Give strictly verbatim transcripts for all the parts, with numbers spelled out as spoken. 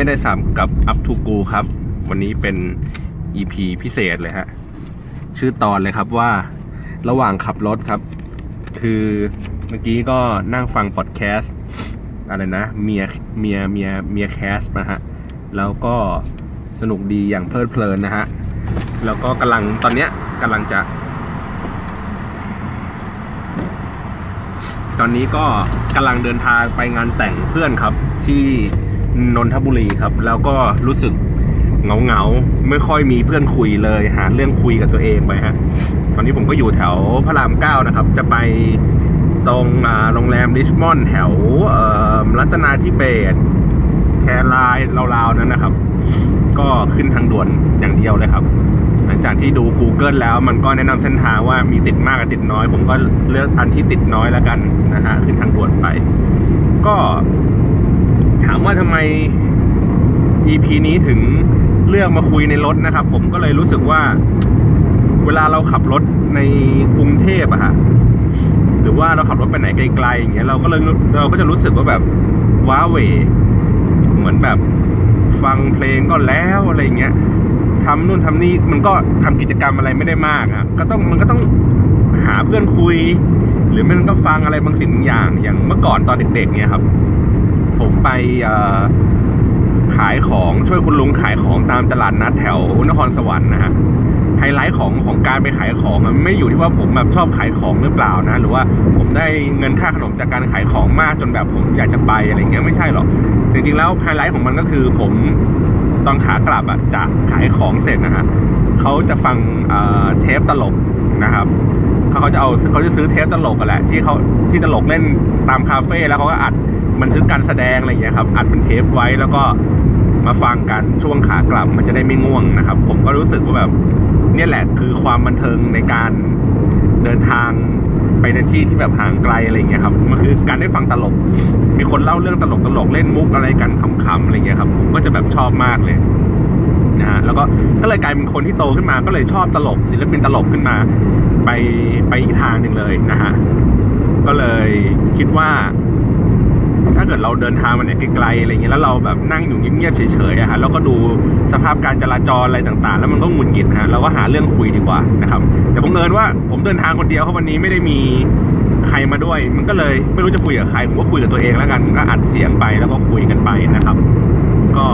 ไม่ได้สามกับ Up to Go ครับวันนี้เป็น อี พี พิเศษเลยฮะชื่อตอนเลยครับว่าระหว่างขับรถครับคือเมื่อกี้ก็นั่งฟังพอดแคสต์อะไรนะเมียเมียเมียเมียแคสต์นะฮะแล้วก็สนุกดีอย่างเพลิดเพลินนะฮะแล้วก็กำลังตอนเนี้ยกำลังจะตอนนี้ก็กำลังเดินทางไปงานแต่งเพื่อนครับที่นนทบุรีครับแล้วก็รู้สึกเหงาเหงาไม่ค่อยมีเพื่อนคุยเลยหาเรื่องคุยกับตัวเองไปฮะตอนนี้ผมก็อยู่แถวพระรามเก้านะครับจะไปตรงโรงแรมริชมอนด์แถวรัตนาธิเบศร์แครายราวๆนั้นนะครับก็ขึ้นทางด่วนอย่างเดียวเลยครับหลังจากที่ดู Google แล้วมันก็แนะนำเส้นทางว่ามีติดมากกับติดน้อยผมก็เลือกอันที่ติดน้อยแล้วกันนะฮะขึ้นทางด่วนไปก็ถามว่าทำไม อี พี นี้ถึงเลือกมาคุยในรถนะครับผมก็เลยรู้สึกว่าเวลาเราขับรถในกรุงเทพอะฮะหรือว่าเราขับรถไปไหนไกลๆอย่างเงี้ยเราก็เลยเราก็จะรู้สึกว่าแบบว้าเหวเหมือนแบบฟังเพลงก็แล้วอะไรเงี้ยทำนู่นทำนี่มันก็ทำกิจกรรมอะไรไม่ได้มากอ่ะก็ต้องมันก็ต้องหาเพื่อนคุยหรือมันก็ฟังอะไรบางสิ่งบางอย่างอย่างเมื่อก่อนตอนเด็กๆเนี่ยครับผมไปขายของช่วยคุณลุงขายของตามตลาดนัดแถวนครสวรรค์นะฮะไฮไลท์ของของการไปขายของมันไม่อยู่ที่ว่าผมแบบชอบขายของหรือเปล่านะหรือว่าผมได้เงินค่าขนมจากการขายของมากจนแบบผมอยากจะไปอะไรเงี้ยไม่ใช่หรอกจริงๆแล้วไฮไลท์ของมันก็คือผมตอนขากลับอ่ะจากขายของเสร็จนะฮะเขาจะฟังเอ่อเทปตลกนะครับเขาจะเอาเขาจะซื้อเทปตลกกันแหละที่เขาที่ตลกเล่นตามคาเฟ่แล้วเขาก็อัดบันทึกการแสดงอะไรอย่างเงี้ยครับอัดเป็นเทปไว้แล้วก็มาฟังกันช่วงขากลับมันจะได้ไม่ง่วงนะครับผมก็รู้สึกว่าแบบเนี่ยแหละคือความบันเทิงในการเดินทางไปในที่ที่แบบห่างไกลอะไรอย่างเงี้ยครับมันคือการได้ฟังตลกมีคนเล่าเรื่องตลกตลกเล่นมุกอะไรกันขำๆอะไรอย่างเงี้ยครับผมก็จะแบบชอบมากเลยนะฮะแล้วก็ก็เลยกลายเป็นคนที่โตขึ้นมาก็เลยชอบตลกศิลปินตลกขึ้นมาไปไปอีกทางหนึ่งเลยนะฮะก็เลยคิดว่าถ้าเกิดเราเดินทางมาเนี่ยไกลๆอะไรเงี้ยแล้วเราแบบนั่งอยู่เงียบๆเฉยๆอะฮะแล้วก็ดูสภาพการจราจรอะไรต่างๆแล้วมันก็หงุดหงิดฮะเราก็หาเรื่องคุยดีกว่านะครับแต่บังเอิญว่าผมเดินทางคนเดียวครับวันนี้ไม่ได้มีใครมาด้วยมันก็เลยไม่รู้จะคุยกับใครผมก็คุยกับตัวเองแล้วกันก็อัดเสียงไปแล้วก็คุยกันไปนะครับก็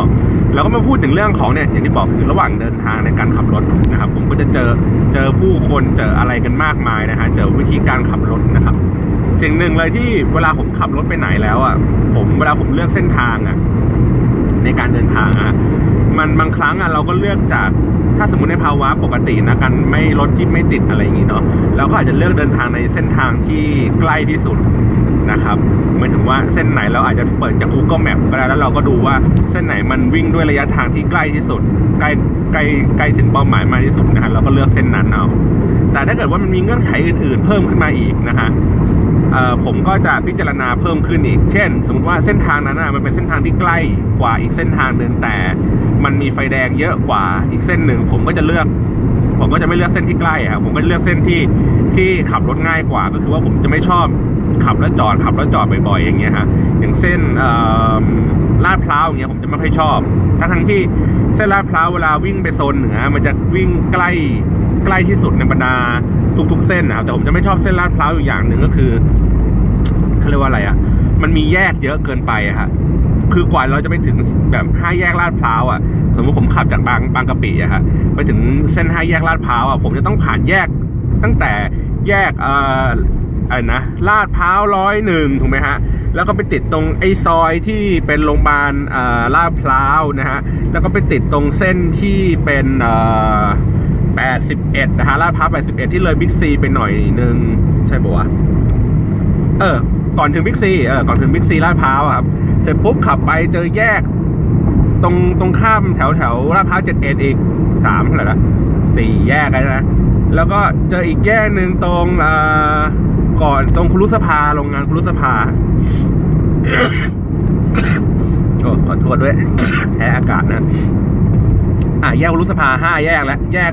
เราก็มาพูดถึงเรื่องของเนี่ยอย่างที่บอกคือระหว่างเดินทางในการขับรถนะครับผมก็จะเจอเจอผู้คนเจออะไรกันมากมายนะฮะเจอวิธีการขับรถนะครับสิ่งหนึ่งเลยที่เวลาผมขับรถไปไหนแล้วอ่ะผมเวลาผมเลือกเส้นทางอ่ะในการเดินทางอ่ะมันบางครั้งอ่ะเราก็เลือกจากถ้าสมมติในภาวะปกตินะกันไม่รถที่ไม่ติดอะไรอย่างงี้เนาะเราก็อาจจะเลือกเดินทางในเส้นทางที่ใกล้ที่สุดนะครับหมายถึงว่าเส้นไหนเราอาจจะเปิดจาก Google Map ก็ได้แล้วเราก็ดูว่าเส้นไหนมันวิ่งด้วยระยะทางที่ใกล้ที่สุดใกล้ใกล้ใกล้ถึงเป้าหมายมากที่สุดนะฮะเราก็เลือกเส้นนั้นเอาแต่ถ้าเกิดว่ามันมีเงื่อนไขอื่นๆเพิ่มขึ้นมาอีกนะฮะผมก็จะพิจารณาเพิ่มขึ้นอีกเช่นสมมติว่าเส้นทางนั้นมันเป็นเส้นทางที่ใกล้กว่าอีกเส้นทางหนึ่งแต่มันมีไฟแดงเยอะกว่าอีกเส้นหนึ่งผมก็จะเลือกผมก็จะไม่เลือกเส้นที่ใกล้ครับผมก็เลือกเส้นที่ที่ขับรถง่ายกว่าก็คือว่าผมจะไม่ชอบขับแล้วจอดขับแล้วจอดบ่อยๆอย่างเงี้ยฮะอย่างเส้นลาดพร้าวอย่างเงี้ยผมจะไม่ค่อยชอบทั้งที่เส้นลาดพร้าวเวลาวิ่งไปโซนเหนือมันจะวิ่งใกล้ใกล้ที่สุดในบรรดาทุกๆเส้นนะครับแต่ผมจะไม่ชอบเส้นลาดพร้าวอยู่อย่างหนึ่งก็คือเขาเรียกว่าอะไรอ่ะมันมีแยกเยอะเกินไปอะครับคือกว่าเราจะไปถึงแบบห้าแยกลาดพร้าวอ่ะสมมติผมขับจากบางบางกะปิอะครับไปถึงเส้นห้าแยกลาดพร้าวอ่ะผมจะต้องผ่านแยกตั้งแต่แยกเอ่ออะไรนะลาดพร้าวร้อยหนึ่งถูกไหมฮะแล้วก็ไปติดตรงไอ้ซอยที่เป็นโรงพยาบาลเอ่อลาดพร้าวนะฮะแล้วก็ไปติดตรงเส้นที่เป็นเอ่อแปดสิบเอ็ดนะฮะลาดพร้าวแปดสิบเอ็ดที่เลยบิ๊กซีไปหน่อยนึงใช่ป่ะวะเออก่อนถึงบิ๊กซีเออก่อนถึงบิ๊กซีลาดพร้าวครับเสร็จปุ๊บขับไปเจอแยกตรงตรงข้ามแถวแถวลาดพร้าวเจ็ดสิบเอ็ดอีกสามเท่าไหร่ละสี่แยกกันนะแล้วก็เจออีกแยกนึงตรงเอ่อก่อนตรงครุสภาโรงงานครุสภา โอ้ขอโทษด้วยแพ้อากาศนะอ่ะแยกครุสภาห้าแยกแล้วแยก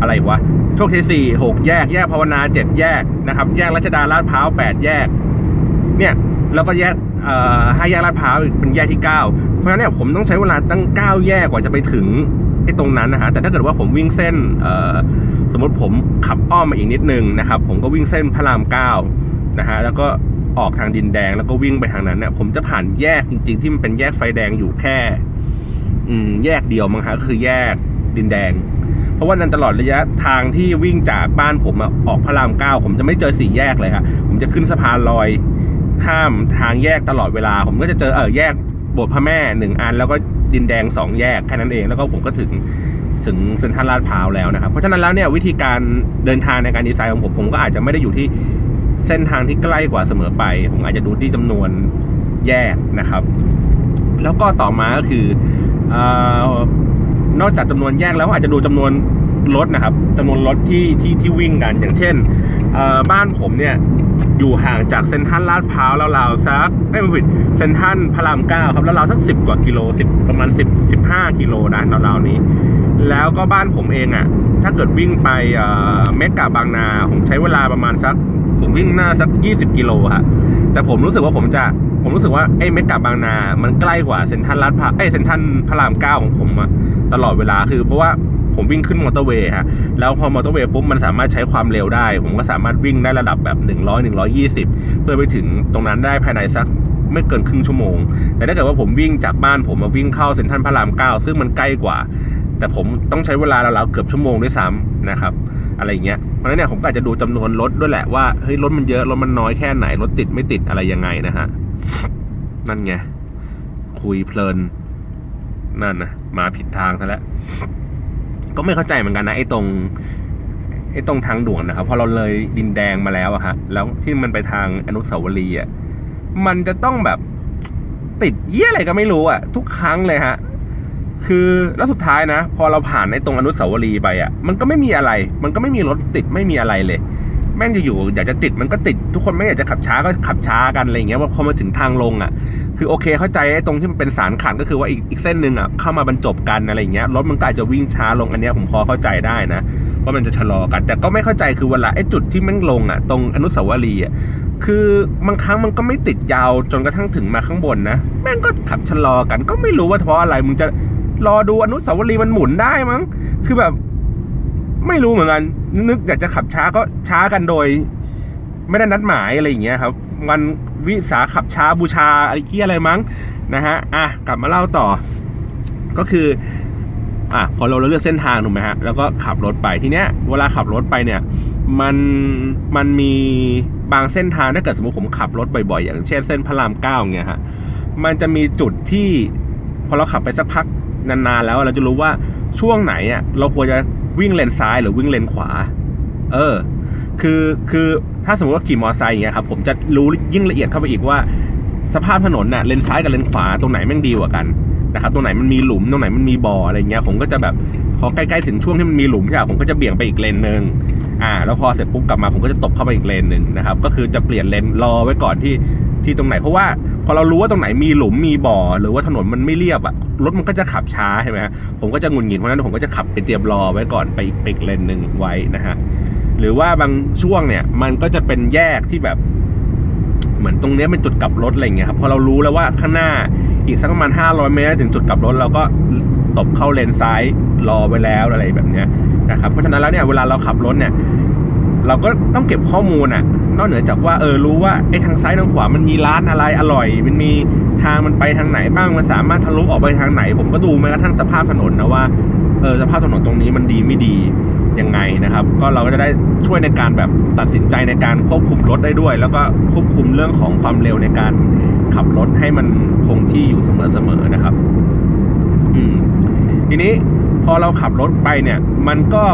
อะไรวะโชคชัยสี่หกแยกแยกภาวนาเจ็ดแยกนะครับแยกรัชดาลาดพร้าวแปดแยกเนี่ยแล้วก็แยก ห้าแยกลาดพร้าวเป็นแยกที่เก้าเพราะฉะนั้นเนี่ยผมต้องใช้เวลาตั้งเก้าแยกกว่าจะไปถึงไอ้ตรงนั้นนะฮะแต่ถ้าเกิดว่าผมวิ่งเส้นสมมติผมขับอ้อมมาอีกนิดนึงนะครับผมก็วิ่งเส้นพระรามเก้านะฮะแล้วก็ออกทางดินแดงแล้วก็วิ่งไปทางนั้นเนี่ยผมจะผ่านแยกจริงๆที่มันเป็นแยกไฟแดงอยู่แค่แยกเดียวมั้งฮะคือแยกดินแดงเพราะว่านั้นตลอดระยะทางที่วิ่งจากบ้านผมออกพระรามเก้าผมจะไม่เจอสี่แยกเลยครับผมจะขึ้นสะพานลอยข้ามทางแยกตลอดเวลาผมก็จะเจอเออแยกโบสถ์พระแม่หนึ่งอันแล้วก็ดินแดงสองแยกแค่นั้นเองแล้วก็ผมก็ถึงถึงเซ็นทรัลลาดพร้าวแล้วนะครับเพราะฉะนั้นแล้วเนี่ยวิธีการเดินทางในการดีไซน์ของผมผมก็อาจจะไม่ได้อยู่ที่เส้นทางที่ใกล้กว่าเสมอไปผมอาจจะดูที่จำนวนแยกนะครับแล้วก็ต่อมาก็คือนอกจากจำนวนแยกแล้วอาจจะดูจำนวนรถนะครับจำนวนรถที่ที่ที่วิ่งกันอย่างเช่นบ้านผมเนี่ยอยู่ห่างจากเซ็นทรัลลาดพร้าวราวๆสักไม่ผิดเซ็นทรัลพระรามเก้าครับราวๆสักสิบกว่ากิโลสิบประมาณสิบสิบห้ากิโลนะราวๆนี้แล้วก็บ้านผมเองอ่ะถ้าเกิดวิ่งไปเมกะบางนาผมใช้เวลาประมาณสักผมวิ่งหน้าสักยี่สิบกิโลฮะแต่ผมรู้สึกว่าผมจะผมรู้สึกว่าไอ้เมกะบางนามันใกล้กว่าเซ็นทรัลลาดพร้าวไอ้เซ็นทรัลพระรามเก้าของผมอะตลอดเวลาคือเพราะว่าผมวิ่งขึ้นมอเตอร์เวย์ฮะแล้วพอมอเตอร์เวย์ปุ๊บมันสามารถใช้ความเร็วได้ผมก็สามารถวิ่งได้ระดับแบบหนึ่งร้อย หนึ่งร้อยยี่สิบเพื่อไปถึงตรงนั้นได้ภายในสักไม่เกินครึ่งชั่วโมงแต่ถ้าเกิดว่าผมวิ่งจากบ้านผมมาวิ่งเข้าเซ็นทรัลพระรามเก้าซึ่งมันใกล้กว่าแต่ผมต้องใช้เวลาราวๆเกือบชั่วโมงด้วยซ้ำนะครับอะไรอย่างเงี้ยเพราะฉะนั้นเนี่ยผมก็อาจจะดูจำนวนรถด้วยแหละว่าเฮ้ยรถมันเยอะรถมันน้อยแค่ไหนรถติดไม่ติดอะไรยังไงนะฮะนั่นไงคุยเพลินนั่นนะมาผิดทางซะแล้วก็ไม่เข้าใจเหมือนกันนะไอ้ตรงไอ้ตรงทางด่วนนะครับพอเราเลยดินแดงมาแล้วอะฮะแล้วที่มันไปทางอนุสาวรีย์อะมันจะต้องแบบติดเยี่ยอะไรก็ไม่รู้อะทุกครั้งเลยฮะคือแล้วสุดท้ายนะพอเราผ่านไอ้ตรงอนุสาวรีย์ไปอะมันก็ไม่มีอะไรมันก็ไม่มีรถติดไม่มีอะไรเลยแม่งอยู่ๆอยากจะติดมันก็ติดทุกคนไม่อยากจะขับช้าก็ขับช้ากันอะไรอย่างเงี้ยว่าพอมาถึงทางลงอ่ะคือโอเคเข้าใจไอ้ตรงที่มันเป็นสารขันก็คือว่าอีกอีกเส้นหนึ่งอ่ะเข้ามาบรรจบกันอะไรอย่างเงี้ยรถมันก็อาจจะวิ่งช้าลงอันเนี้ยผมพอเข้าใจได้นะว่ามันจะชะลอกันแต่ก็ไม่เข้าใจคือเวลาไอ้จุดที่แม่งลงอ่ะตรงอนุสาวรีย์อ่ะคือบางครั้งมันก็ไม่ติดยาวจนกระทั่งถึงมาข้างบนนะแม่งก็ขับชะลอกันก็ไม่รู้ว่าเพราะอะไรมึงจะรอดูอนุสาวรีย์มันหมุนได้มั้งคือแบบไม่รู้เหมือนกันนึกอยากจะขับช้าก็ช้ากันโดยไม่ได้นัดหมายอะไรอย่างเงี้ยครับวันวิสาขับช้าบูชาอะไรเกี่ยอะไรมั้งนะฮะอ่ะกลับมาเล่าต่อก็คืออ่ะพอเราเลือกเส้นทางถูกไหมฮะแล้วก็ขับรถไปทีเนี้ยเวลาขับรถไปเนี่ยมันมันมีบางเส้นทางถ้าเกิดสมมติผมขับรถบ่อยๆอย่างเช่นเส้นพระรามเก้าเงี้ยฮะมันจะมีจุดที่พอเราขับไปสักพักนานๆแล้วเราจะรู้ว่าช่วงไหนอ่ะเราควรจะวิ่งเลนซ้ายหรือวิ่งเลนขวาเออคือคือถ้าสมมติว่าขี่มอเตอร์ไซค์อย่างเงี้ยครับผมจะรู้ยิ่งละเอียดเข้าไปอีกว่าสภาพถนนน่ะเลนซ้ายกับเลนขวาตรงไหนแม่งดีกว่ากันนะครับตรงไหนมันมีหลุมตรงไหนมันมีบ่ออะไรเงี้ยผมก็จะแบบพอใกล้ๆถึงช่วงที่มันมีหลุมใช่ไหมผมก็จะเบี่ยงไปอีกเลนหนึ่งอ่าแล้วพอเสร็จปุ๊บกลับมาผมก็จะตบเข้าไปอีกเลนหนึ่งนะครับก็คือจะเปลี่ยนเลนรอไว้ก่อนที่ที่ตรงไหนเพราะว่าพอเรารู้ว่าตรงไหนมีหลุมมีบ่อหรือว่าถนนมันไม่เรียบอะรถมันก็จะขับช้าใช่ไหมผมก็จะงุนงินเพราะนั้นผมก็จะขับไปเตรียมรอไว้ก่อนไปไปอีกเลนหนึ่งไว้นะฮะหรือว่าบางช่วงเนี่ยมันก็จะเป็นแยกที่แบบเหมือนตรงนี้เป็นจุดกลับรถอะไรเงี้ยครับพอเรารู้แล้วว่าข้างหน้าอีกสักประมาณห้าร้อยเมตรถึงจุดกลับรถเราก็ตบเข้าเลนซ้ายรอไว้แล้วอะไรแบบเนี้ยนะครับเพราะฉะนั้นแล้วเนี่ยเวลาเราขับรถเนี่ยเราก็ต้องเก็บข้อมูลอะนอกเหนือจากว่าเออรู้ว่าไอ้ทางซ้ายทางขวามันมีร้านอะไรอร่อยมันมีทางมันไปทางไหนบ้างมันสามารถทะลุออกไปทางไหนผมก็ดูแม้กระทั่งสภาพถนนนะว่าเออสภาพถนนตรงนี้มันดีไม่ดียังไงนะครับก็เราก็จะได้ช่วยในการแบบตัดสินใจในการควบคุมรถได้ด้วยแล้วก็ควบคุมเรื่องของความเร็วในการขับรถให้มันคงที่อยู่เสมอๆนะครับอืมทีนี้พอเราขับรถไปเนี่ยมันก็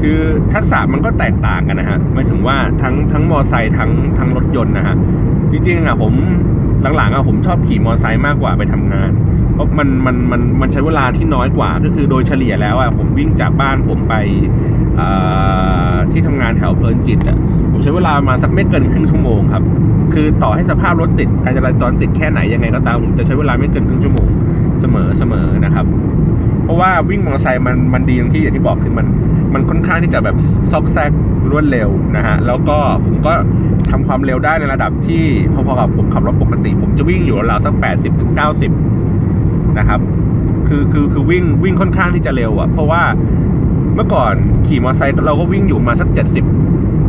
คือทักษะมันก็แตกต่างกันนะฮะหมายถึงว่าทั้งทั้งมอไซค์ทั้งทั้งรถยนต์นะฮะจริงๆอ่ะผมหลังๆอ่ะผมชอบขี่มอไซค์มากกว่าไปทำงานเพราะมันมันมันมันใช้เวลาที่น้อยกว่าก็คือโดยเฉลี่ยแล้วอ่ะผมวิ่งจากบ้านผมไปที่ทำงานแถวเพลินจิตอ่ะผมใช้เวลามาสักไม่เกินครึ่งชั่วโมงครับคือต่อให้สภาพรถติดการจราจรติดแค่ไหนยังไงก็ตามผมจะใช้เวลาไม่เกินครึ่งชั่วโมงเสมอเสมอนะครับเพราะว่าวิ่งมอเตอร์ไซค์มันมันดีตรงที่อย่างที่บอกคือมันมันค่อนข้างที่จะแบบซอกแซก รวดเร็วนะฮะแล้วก็ผมก็ทำความเร็วได้ในระดับที่พอๆกับผมขับรถปกติผมจะวิ่งอยู่ราวสักแปดสิบถึงเก้าสิบนะครับคือคือคือวิ่งวิ่งค่อนข้างที่จะเร็วอะเพราะว่าเมื่อก่อนขี่มอเตอร์ไซค์เราก็วิ่งอยู่มาสักเจ็ดสิบ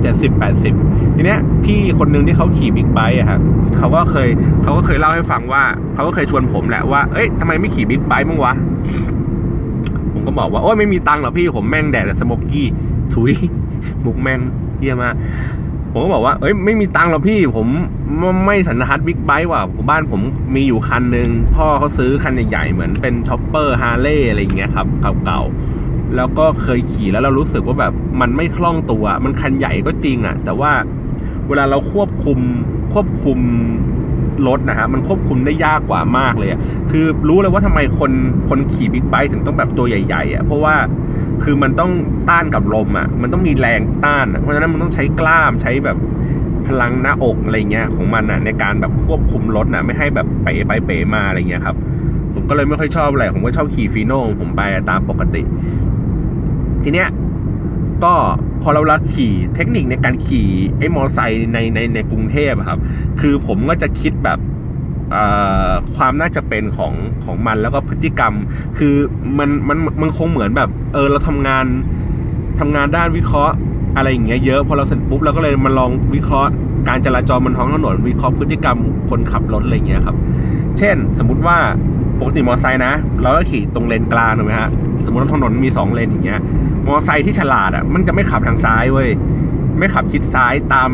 เจ็ดสิบ แปดสิบทีเนี้ยพี่คนนึงที่เขาขี่บิ๊กไบค์อะครับเขาก็เคยเขาก็เคยเล่าให้ฟังว่าเขาก็เคยชวนผมแหละว่าเอ้ยทำไมไม่ขี่บิ๊กไบค์บ้างวะผมก็บอกว่าโอ้ยไม่มีตังค์หรอกพี่ผมแม่งแดกแต่สโมกกี้ถุยมุกแม่งเฮียมาผมก็บอกว่าเอ้ยไม่มีตังค์หรอกพี่ผมไม่สันทัดบิ๊กไบค์ว่ะบ้านผมมีอยู่คันหนึ่งพ่อเขาซื้อคันใหญ่ๆเหมือนเป็นช็อปเปอร์ฮาร์เลย์อะไรอย่างเงี้ยครับเก่าๆแล้วก็เคยขี่แล้วเรารู้สึกว่าแบบมันไม่คล่องตัวมันคันใหญ่ก็จริงอ่ะแต่ว่าเวลาเราควบคุมควบคุมรถนะฮะมันควบคุมได้ยากกว่ามากเลยคือรู้เลยว่าทำไมคนคนขี่บิ๊กไบค์ถึงต้องแบบตัวใหญ่ๆอ่ะเพราะว่าคือมันต้องต้านกับลมอ่ะมันต้องมีแรงต้านเพราะฉะนั้นมันต้องใช้กล้ามใช้แบบพลังหน้าอกอะไรเงี้ยของมันอ่ะในการแบบควบคุมรถนะไม่ให้แบบเป๋ไปเป๋มาอะไรเงี้ยครับผมก็เลยไม่ค่อยชอบอะไรผมก็ชอบขี่ฟีโน่ผมไปตามปกติทีเนี้ยก็พอเราละขี่เทคนิคในการขี่ไอ้มอเตอร์ไซค์ในในในกรุงเทพครับคือผมก็จะคิดแบบความน่าจะเป็นของของมันแล้วก็พฤติกรรมคือมันมันมันคงเหมือนแบบเออเราทำงานทำงานด้านวิเคราะห์อะไรอย่างเงี้ยเยอะพอเราเสร็จปุ๊บเราก็เลยมาลองวิเคราะห์การจราจรบนท้องถนนวิเคราะห์พฤติกรรมคนขับรถอะไรอย่างเงี้ยครับเช่นสมมุติว่าปกติมอเตอร์ไซค์นะเราก็ขี่ตรงเลนกลางถูกไหมฮะสมมติว่าถนนมีสองเลนอย่างเงี้ยมอเตอร์ไซค์ที่ฉลาดอ่ะมันจะไม่ขับทางซ้ายเว้ยไม่ขับชิดซ้ายตาม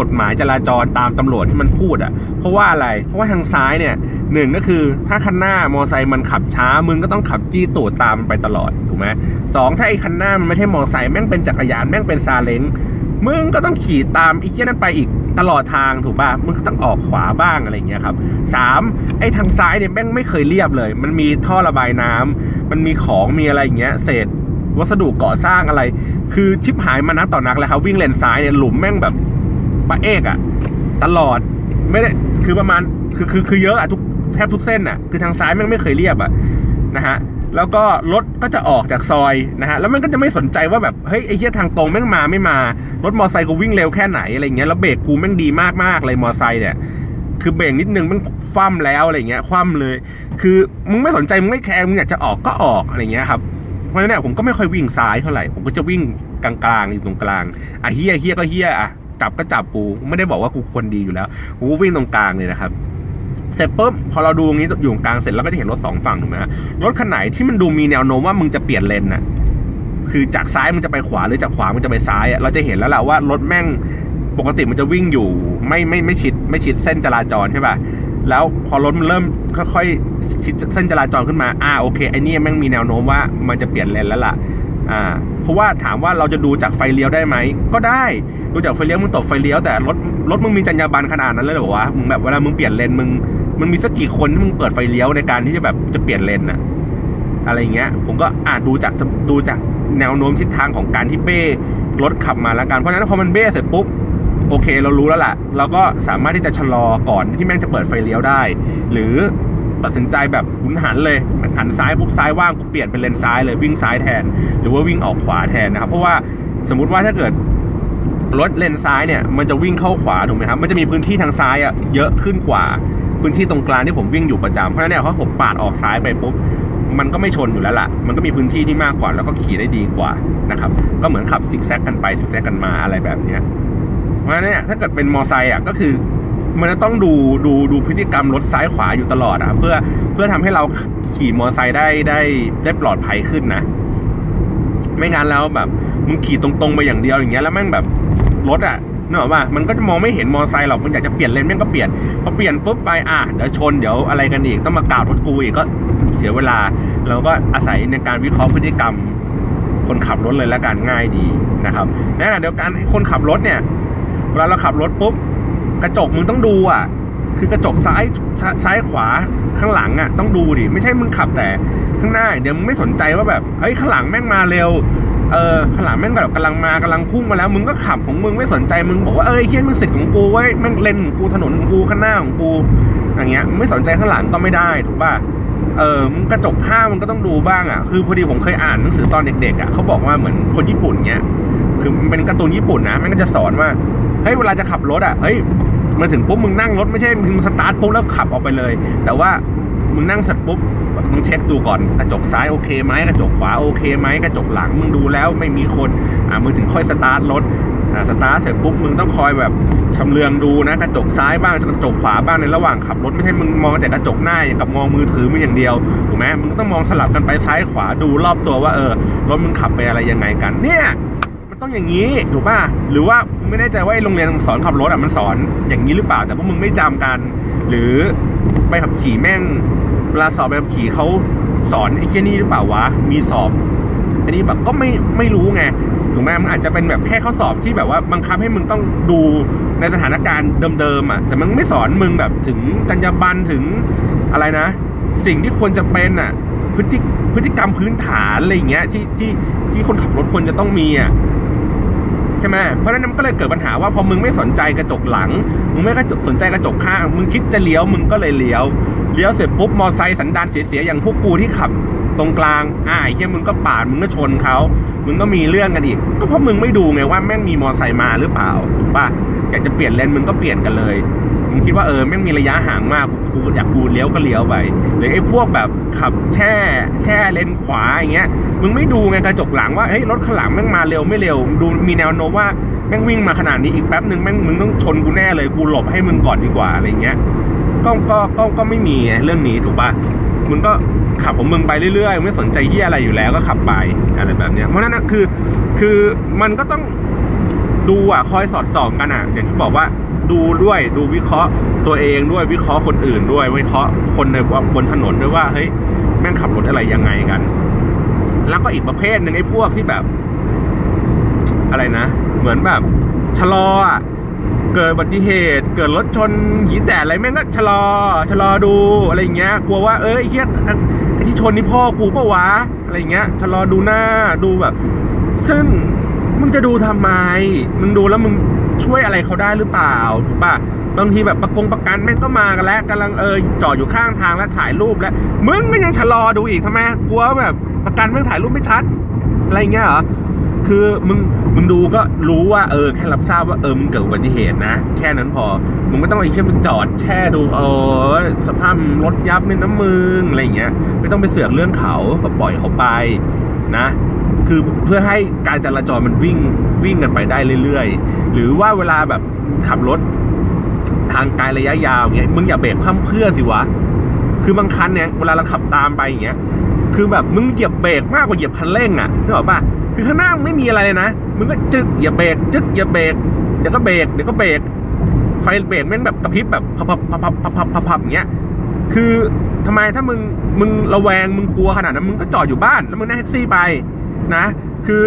กฎหมายจราจรตามตำรวจที่มันพูดอ่ะเพราะว่าอะไรเพราะว่าทางซ้ายเนี่ยหนึ่งก็คือถ้าคันหน้ามอเตอร์ไซค์มันขับช้ามึงก็ต้องขับจี้ตูดตามไปตลอดถูกไหมสองถ้าไอ้คันหน้ามันไม่ใช่มอเตอร์ไซค์แม่งเป็นจักรยานแม่งเป็นซาเล้งมึงก็ต้องขี่ตามอีกเยี่ยนั้นไปอีกตลอดทางถูกป่ะมึงก็ต้องออกขวาบ้างอะไรอย่างเงี้ยครับสามไอ้ทางซ้ายเนี่ยแม่งไม่เคยเรียบเลยมันมีท่อระบายน้ำมันมีของมีอะไรอย่างเงี้ยเศษวัสดุก่อสร้างอะไรคือชิบหายมานักต่อนักแล้วครับวิ่งเลนซ้ายเนี่ยหลุมแม่งแบบปะเอกอะตลอดไม่ได้คือประมาณคือคือคือเยอะอะทุกแทบทุกเส้นอะคือทางซ้ายแม่งไม่เคยเรียบอะนะฮะแล้วก็รถก็จะออกจากซอยนะฮะแล้วมันก็จะไม่สนใจว่าแบบเฮ้ยไอ้เหี้ยทางตรงแม่งมาไม่มารถมอไซค์กูวิ่งเร็วแค่ไหนอะไรเงี้ยแล้วเบรกกูแม่งดีมากมากเลยมอไซค์เนี่ยคือเบรกนิดนึงมันคว่ำแล้วอะไรเงี้ยคว่ำเลยคือมึงไม่สนใจมึงไม่แคร์มึงอยากจะออกก็ออกอะไรเงี้ยครับเพราะฉะนั้นผมก็ไม่ค่อยวิ่งซ้ายเท่าไหร่ผมก็จะวิ่งกลางๆอยู่ตรงกลางอ่ะเหี้ยเหี้ยก็เหี้ยอ่ะจับก็จับกูไม่ได้บอกว่ากูคนดีอยู่แล้วกูวิ่งตรงกลางเลยนะครับเสร็จปุ๊บพอเราดูงี้อยู่กลางเสร็จแล้วก็จะเห็นรถสองฝั่งถูกไหมฮะรถคันไหนที่มันดูมีแนวโน้มว่ามึงจะเปลี่ยนเลนน่ะคือจากซ้ายมึงจะไปขวาหรือจากขวามึงจะไปซ้ายเราจะเห็นแล้วแหละว่ารถแม่งปกติมันจะวิ่งอยู่ไม่ไม่ไม่ชิดไม่ชิดเส้นจราจรใช่ป่ะแล้วพอรถมันเริ่มค่อยๆชิดเส้นจราจรขึ้นมาอ่าโอเคไอ้นี่แม่งมีแนวโน้มว่ามันจะเปลี่ยนเลนแล้วล่ะอ่าเพราะว่าถามว่าเราจะดูจากไฟเลี้ยวได้ไหมก็ได้ดูจากไฟเลี้ยวมึงตบไฟเลี้ยวแต่รถรถมึงมีจรรยาบรรณขนาดนั้นเลยเหรอวะมึงแบบเวลามึงเปลี่ยนเลนมึงมันมีสักกี่คนที่มึงเปิดไฟเลี้ยวในการที่จะแบบจะเปลี่ยนเลนน่ะอะไรเงี้ยผมก็อาจดูจากดูจากแนวโน้มทิศทางของการที่เบ้รถขับมาแล้วกันเพราะฉะนั้นพอมันเบ้เสร็จปุ๊บโอเคเรารู้แล้วล่ะเราก็สามารถที่จะชะลอก่อนที่แม่งจะเปิดไฟเลี้ยวได้หรือตัดสินใจแบบหุนหันเลยหันซ้ายปุ๊บซ้ายว่างกูเปลี่ยนเป็นเลนซ้ายเลยวิ่งซ้ายแทนหรือว่าวิ่งออกขวาแทนนะครับเพราะว่าสมมุติว่าถ้าเกิดรถเลนซ้ายเนี่ยมันจะวิ่งเข้าขวาถูกไหมครับมันจะมีพื้นที่ทางซ้ายอ่ะเยอะขึ้นกว่าพื้นที่ตรงกลางที่ผมวิ่งอยู่ประจำเพราะฉะนั้นเนี่ยเพราะผมปาดออกซ้ายไปปุ๊บมันก็ไม่ชนอยู่แล้วล่ะมันก็มีพื้นที่ที่มากกว่าแล้วก็ขี่ได้ดีกว่านะครับก็เหมือนขับซิกแซกกันไปซิกแซกกันมาอะไรแบบนี้เพราะฉะนั้นเนี่ยถ้าเกิดเป็นมอไซค์อ่ะก็คือมันจะต้องดูดูดูพฤติกรรมรถซ้ายขวาอยู่ตลอดอ่ะเพื่อเพื่อทำให้เราขี่มอไซค์ได้ได้ได้ปลอดภัยขึ้นนะไม่งั้นแล้วแบบมึงขี่ตรงๆไปอย่างเดียวอย่างเงี้ยแล้วแม่งแบบรถอ่ะนึกออกป่ะมันก็จะมองไม่เห็นมอไซค์หรอกมันอยากจะเปลี่ยนเลนแม่งก็เปลี่ยนพอเปลี่ยนปุ๊บไปอ่ะเดี๋ยวชนเดี๋ยวอะไรกันอีกต้องมากราบรถกูอีกก็เสียเวลาเราก็อาศัยในการวิเคราะห์พฤติกรรมคนขับรถเลยละกันง่ายดีนะครับในขณะเดียวกันคนขับรถเนี่ยเวลาเราขับรถปุ๊บกระจกมึงต้องดูอ่ะคือกระจกซ้ายซ้ายขวาข้างหลังอ่ะต้องดูดิไม่ใช่มึงขับแต่ข้างหน้าเดี๋ยวมึงไม่สนใจว่าแบบเฮ้ยข้างหลังแม่งมาเร็วเออข้างหลังแม่งแบบกำลังมากำลังพุ่งมาแล้วมึงก็ขับของมึงไม่สนใจมึงบอกว่าเอ้ยเฮี้ยนมึงสิทธิ์ของกูไว้แม่งเลนของกูถนนของกูข้างหน้าของกูอย่างเงี้ยไม่สนใจข้างหลังก็ไม่ได้ถูกป่ะเออมึงกระจกข้างมันก็ต้องดูบ้างอ่ะคือพอดีผมเคยอ่านหนังสือตอนเด็กๆอ่ะเขาบอกว่าเหมือนคนญี่ปุ่นเงี้ย คือเป็นการ์ตูนญี่ปุ่นนะมันก็จะสอนว่าเฮ้ยเวลาจะขับรถอ่ะเฮ้ยมาถึงปุ๊บมึงนั่งรถไม่ใช่มึงสตาร์ทปุ๊บแล้วขับออกไปเลยแต่ว่ามึงนั่งเสร็จปุ๊บมึงเช็คดูก่อนกระจกซ้ายโอเคไหมกระจกขวาโอเคไหมกระจกหลังมึงดูแล้วไม่มีคนอ่ะมึงถึงค่อยสตาร์ทรถอ่ะสตาร์ทเสร็จปุ๊บมึงต้องคอยแบบชำเลืองดูนะกระจกซ้ายบ้างกระจกขวาบ้างในระหว่างขับรถไม่ใช่มึงมองแต่กระจกหน้าอย่างกับมองมือถือมึงอย่างเดียวถูกไหมมึงต้องมองสลับกันไปซ้ายขวาดูรอบตัวว่าเออรถมึงขับไปอะไรยังไงกันเนี่ยมันต้องอย่างนี้ถูกป่ะหรือว่าไม่แน่ใจว่าโรงเรียนสอนขับรถอ่ะมันสอนอย่างนี้หรือเปล่าแต่พวกมึงไม่จำกันหรือไปขับขี่แม่งเวลาสอบแบบขี่เขาสอนไอ้เจ้านี่หรือเปล่าวะมีสอบอันนี้แบบก็ไม่ไม่รู้ไงถูกไหมมันอาจจะเป็นแบบแค่ข้อสอบที่แบบว่าบังคับให้มึงต้องดูในสถานการณ์เดิมๆอ่ะแต่มันไม่สอนมึงแบบถึงจรรยาบรรณถึงอะไรนะสิ่งที่ควรจะเป็นอ่ะพฤติพฤติกรรมพื้นฐานอะไรอย่างเงี้ยที่ที่ที่คนขับรถควรจะต้องมีอ่ะใช่ไหมเพราะนั้นมันก็เลยเกิดปัญหาว่าพอมึงไม่สนใจกระจกหลังมึงไม่สนใจกระจกข้างมึงคิดจะเลี้ยวมึงก็เลยเลี้ยวเลี้ยวเสร็จปุ๊บมอไซค์สันดานเสียๆอย่างพวกกูที่ขับตรงกลางอ่าไอ้เหี้ยมึงก็ปาดมึงก็ชนเขามึงก็มีเรื่องกันอีกก็เพราะมึงไม่ดูไงว่าแม่งมีมอไซค์มาหรือเปล่าถูกป่ะอยากจะเปลี่ยนเลนมึงก็เปลี่ยนกันเลยมึงคิดว่าเออแม่งมีระยะห่างมากกูอยากกูเลี้ยวก็เลี้ยวไปหรือไอ้พวกแบบขับแช่แช่เลนขวาอย่างเงี้ยมึงไม่ดูไงกระจกหลังว่าเฮ้ยรถข้างหลังแม่งมาเร็วไม่เร็วดูมีแนวโน้มว่าแม่งวิ่งมาขนาดนี้อีกแป๊บนึงแม่งมึงต้องชนกูแน่เลยกูหลบให้มึงก่อนดีกว่าอะไรเงี้ยก็ก็ก็ก็ไม่มีเรื่องนี้ถูกป่ะมึงก็ขับของมึงไปเรื่อยๆไม่สนใจเหี้ยอะไรอยู่แล้วก็ขับไปอะไรแบบเนี้ยเพราะนั่นนะคือคือมันก็ต้องดูอ่ะคอยสอดส่องกันอ่ะอย่างที่บอกว่าดูด้วยดูวิเคราะห์ตัวเองด้วยวิเคราะห์คนอื่นด้วยวิเคราะห์คนในบนถนนด้วยว่าเฮ้ยแม่งขับรถอะไรยังไงกันแล้วก็อีกประเภทหนึ่งไอ้พวกที่แบบอะไรนะเหมือนแบบชะลออ่ะเกิดอุบัติเหตุเกิดรถชนหีแต่อะไรแม่งก็ชะลอชะลอดูอะไรอย่างเงี้ยกลัวว่าเอ้ยเฮียไอ้ที่ชนนี่พ่อกูปะวะอะไรอย่างเงี้ยชะลอดูหน้าดูแบบซึ่งมึงจะดูทำไมมึงดูแล้วมึงช่วยอะไรเขาได้หรือเปล่าถูกป่ะบางทีแบบประกงประกันแม่งก็มากันแล้วกำลังเออจอดอยู่ข้างทางแล้วถ่ายรูปแล้วมึงไม่ยังชะลอดูอีกทำไมกลัวแบบประกันแม่งถ่ายรูปไม่ชัดอะไรอย่างเงี้ยเหรอคือมึงมึงดูก็รู้ว่าเออแค่รับทราบว่าเออมึงเกิดอุบัติเหตุนะแค่นั้นพอมึงไม่ต้องไปเชื่อมจอดแช่ดูเออสภาพรถยับในน้ำมึงอะไรอย่างเงี้ยไม่ต้องไปเสือกเรื่องเขาก็ปล่อยเขาไปนะคือเพื่อให้การจราจรมันวิ่งวิ่งกันไปได้เรื่อยๆหรือว่าเวลาแบบขับรถทางไกลระยะยาวเงี้ยมึงอย่าเบรกพร่ำเพรื่อสิวะคือบางคันเนี่ยเวลาเราขับตามไปอย่างเงี้ยคือแบบมึงเหยียบเบรกมากกว่าเหยียบคันเร่งอ่ะนึกออกป่ะคือข้างหน้ามึงไม่มีอะไรเลยนะมึงก็จึ๊กอย่าเบรกจึ๊กอย่าเบรกเดี๋ยวก็เบรกเดี๋ยวก็เบรกไฟเบรกแม่งแบบกระพริบแบบพับพับพับพับพับพับพับอย่างเงี้ยคือทำไมถ้ามึงมึงระแวงมึงกลัวขนาดนั้นมึงก็จอดอยู่บ้านแล้วมึงนั่งแท็กซี่ไปนะคือ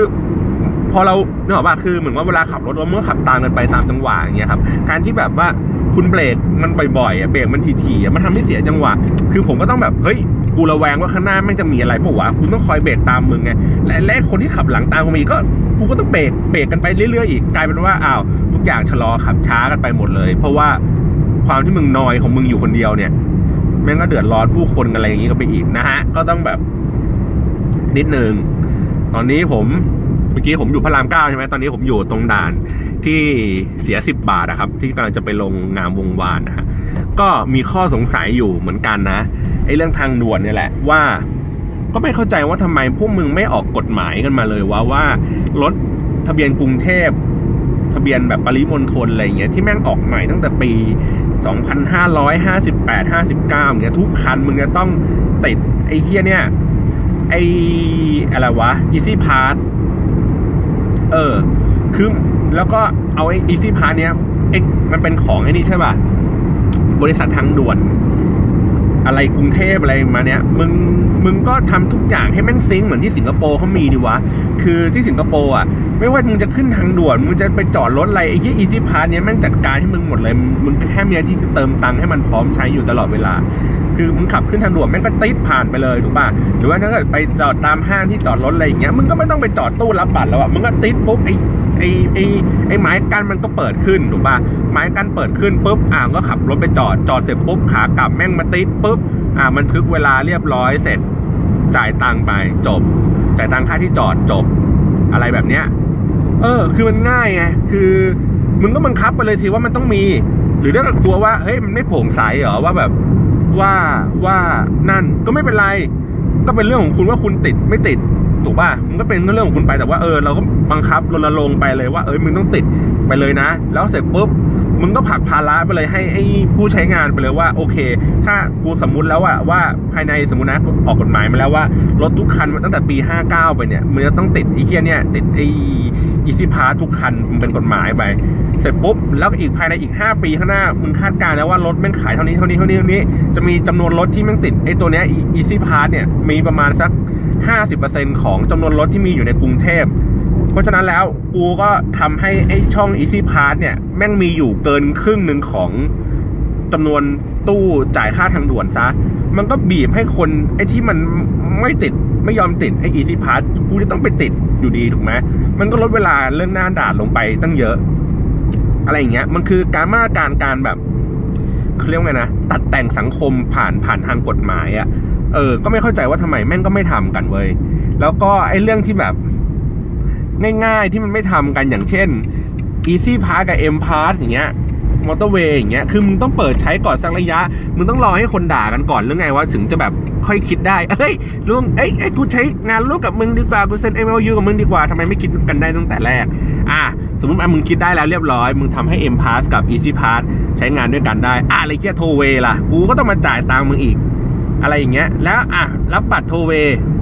พอเรานึกออกป่ะคือเหมือนว่าเวลาขับรถเราเมื่อขับตามกันไปตามจังหวะอย่างเงี้ยครับการที่แบบว่าคุณเบรกมันบ่อยๆเบรกมันถี่ๆมันทำให้เสียจังหวะคือผมก็ต้องแบบเฮ้ยกูระแวงว่าข้างหน้าแม่งจะมีอะไรปะวะกูต้องคอยเบรกตามมึงไงและแรกคนที่ขับหลังตามกูมาอีกก็กูก็ต้องเบรกเบรกกันไปเรื่อยๆอีกกลายเป็นว่าอ้าวทุกอย่างชะลอขับช้ากันไปหมดเลยเพราะว่าความที่มึงนอยของมึงอยู่คนเดียวเนี่ยแม่งก็เดือดร้อนผู้คนอะไรอย่างนี้ก็ไปอีกนะฮะก็ต้องแบบนิดนึงตอนนี้ผมเมื่อกี้ผมอยู่พระรามเก้าใช่ไหมตอนนี้ผมอยู่ตรงด่านที่เสียสิบบาทนะครับที่กำลังจะไปลงงามวงวานนะฮะก็มีข้อสงสัยอยู่เหมือนกันนะไอ้เรื่องทางด่วนเนี่ยแหละว่าก็ไม่เข้าใจว่าทำไมพวกมึงไม่ออกกฎหมายกันมาเลยว่าว่ารถทะเบียนกรุงเทพทะเบียนแบบปริมณฑลอะไรอย่างเงี้ยที่แม่งออกใหม่ตั้งแต่ปีสองพันห้าร้อยห้าสิบแปด ห้าสิบเก้าเนี่ยทุกคันมึงจะต้องติดไอ้เหี้ยเนี่ยไอ้อะไรวะ Easy Pass เออคือแล้วก็เอาไอ้ Easy Pass เนี้ยมันเป็นของไอ้นี่ใช่ป่ะบริษัททางด่วนอะไรกรุงเทพอะไรมาเนี้ยมึงมึงก็ทำทุกอย่างให้แม่งซิงค์เหมือนที่สิงคโปร์เขามีดิวะคือที่สิงคโปร์อ่ะไม่ว่ามึงจะขึ้นทางด่วนมึงจะไปจอดรถอะไรไอ้ที่ Easy Pass เนี้ยแม่งจัดการให้มึงหมดเลยมึงแค่มีหน้าที่เติมตังค์ให้มันพร้อมใช้อยู่ตลอดเวลาคือมึงขับขึ้นทางด่วนแม่งก็ติดผ่านไปเลยถูกป่ะหรือว่าถ้าเกิดไปจอดตามห้างที่จอดรถอะไรอย่างเงี้ยมึงก็ไม่ต้องไปจอดตู้รับบัตรแล้วอ่ะมึงก็ติดปุ๊บไอ้ไอ้ไอ้ไอ้ไม้กั้นมันก็เปิดขึ้นถูกป่ะไม้กั้นเปิดขึ้นปุ๊บอ่ะก็ขับรถไปจอดจอดเสร็จปุ๊บขากลับแม่งมาติดปุ๊บอ่ะมันทึกเวลาเรียบร้อยเสร็จจ่ายตังค์ไปจบจ่ายตังค่าที่จอดจบอะไรแบบเนี้ย เออคือมันง่ายไงคือมึงก็บังคับไปเลยทีว่ามันต้องมีหรือถ้าเกิดตัวว่าเฮ้ยมันไม่โปร่งใสเหรอว่าแบบว่าว่านั่นก็ไม่เป็นไรก็เป็นเรื่องของคุณว่าคุณติดไม่ติดถูกป่ะมันก็เป็นเรื่องของคุณไปแต่ว่าเออเราก็บังคับรณรงค์ไปเลยว่าเอ้ยมึงต้องติดไปเลยนะแล้วเสร็จปุ๊บมึงก็ผลักภาระไปเลยให้ไอ้ผู้ใช้งานไปเลยว่าโอเคถ้ากูสมมุติแล้วอะว่าภายในสมมุตินะออกกฎหมายมาแล้วว่ารถทุกคันตั้งแต่ปีห้าเก้าไปเนี่ยมึงจะต้องติดไอ้เหี้ยเนี่ยติดไอ้อีซี่พาสทุกคันมันเป็นกฎหมายไปเสร็จปุ๊บแล้วอีกภายในอีกห้าปีข้างหน้ามึงคาดการณ์แล้วว่ารถแม่งขายเท่านี้เท่านี้เท่านี้เท่านี้จะมีจำนวนรถที่แม่งติดไอ้ตัวเนี้ยอีซี่พาสเนี่ยมีประมาณสัก ห้าสิบเปอร์เซ็นต์ ของจำนวนรถที่มีอยู่ในกรุงเทพเพราะฉะนั้นแล้วกูก็ทำให้ไอ้ช่อง Easy Pass เนี่ยแม่งมีอยู่เกินครึ่งหนึ่งของจำนวนตู้จ่ายค่าทางด่วนซะมันก็บีบให้คนไอ้ที่มันไม่ติดไม่ยอมติดไอ้ Easy Pass กูจะต้องไปติดอยู่ดีถูกไหมมันก็ลดเวลาเรื่องหน้าด่านลงไปตั้งเยอะอะไรอย่างเงี้ยมันคือการมาตรการการแบบเขาเรียกไงนะตัดแต่งสังคมผ่านผ่านทางกฎหมายอะเออก็ไม่เข้าใจว่าทำไมแม่งก็ไม่ทำกันเว้ยแล้วก็ไอ้เรื่องที่แบบง่ายๆที่มันไม่ทำกันอย่างเช่น Easy Pass กับ M Pass อย่างเงี้ยมอเตอร์เวย์อย่างเงี้ยคือมึงต้องเปิดใช้ก่อนสักระยะมึงต้องรอให้คนด่ากันก่อนหรือไงวะถึงจะแบบค่อยคิดได้เอ้ยลุงเอ้ยไอ้กูใช้งานร่วมกับมึงดีกว่ากูเซ็น เอ็ม แอล ยู กับมึงดีกว่าทำไมไม่คิดกันได้ตั้งแต่แรกอ่ะสมมติอ่ะมึงคิดได้แล้วเรียบร้อยมึงทำให้ M Pass กับ Easy Pass ใช้งานด้วยกันได้อ่ะอะไรเงี้ยโทเวล่ะกูก็ต้องมาจ่ายตังค์มึงอีกอะไรอย่างเงี้ยแล้วอ่ะรับบัตรโทเว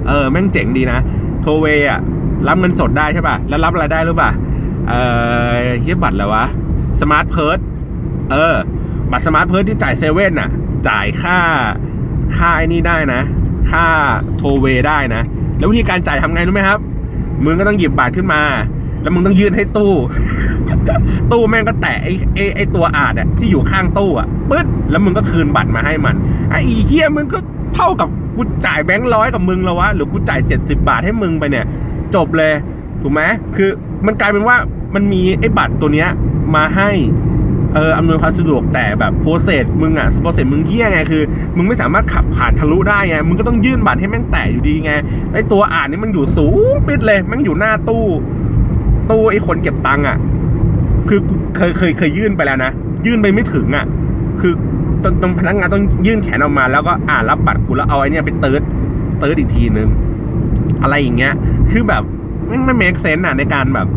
เออแม่งเจ๋งดีนะโทเวอ่ะรับเงินสดได้ใช่ป่ะแล้วรับอะไรได้รู้ป่ะเอ่อเฮียบัตรอะไรวะสมาร์ทเพิร์ทเออบัตรสมาร์ทเพิร์ทที่จ่ายเซเว่นน่ะจ่ายค่าค่าไอ้นี่ได้นะค่าโทเวได้นะแล้ววิธีการจ่ายทำไงรู้ไหมครับมึงก็ต้องหยิบบัตรขึ้นมาแล้วมึงต้องยื่นให้ตู้ ตู้แม่งก็แตะไอ้ไอ้ไอ้ตัวอาดอ่ะที่อยู่ข้างตู้อ่ะปึ๊ดแล้วมึงก็คืนบัตรมาให้มันไอ้เฮียมึงก็เท่ากับกูจ่ายแบงค์ร้อยกับมึงแล้ววะหรือกูจ่ายเจ็ดสิบบาทให้มึงไปเนี่ยจบเลยถูกไหมคือมันกลายเป็นว่ามันมีไอ้บัตรตัวเนี้ยมาให้เอออำนวยความสะดวกแต่แบบโปรเซสมึงอะโปรเซสมึงเหี้ยไงคือมึงไม่สามารถขับผ่านทะลุได้ไงมึงก็ต้องยื่นบัตรให้แม่งแตะอยู่ดีไงไอ้ตัวอ่านนี่มันอยู่สูงปิดเลยมันอยู่หน้าตู้ตู้ไอ้คนเก็บตังค์อะคือเคยเคยเคยยื่นไปแล้วนะยื่นไปไม่ถึงอะคือจนจนพนักงานต้องยื่นแขนออกมาแล้วก็อ่านรับบัตรกูแล้วเอาไอ้นี่ไปเติร์ดเติร์ดอีกทีนึงอะไรอย่างเงี้ยคือแบบไม่ไม่เมคเซนส์อ่ะในการแบบ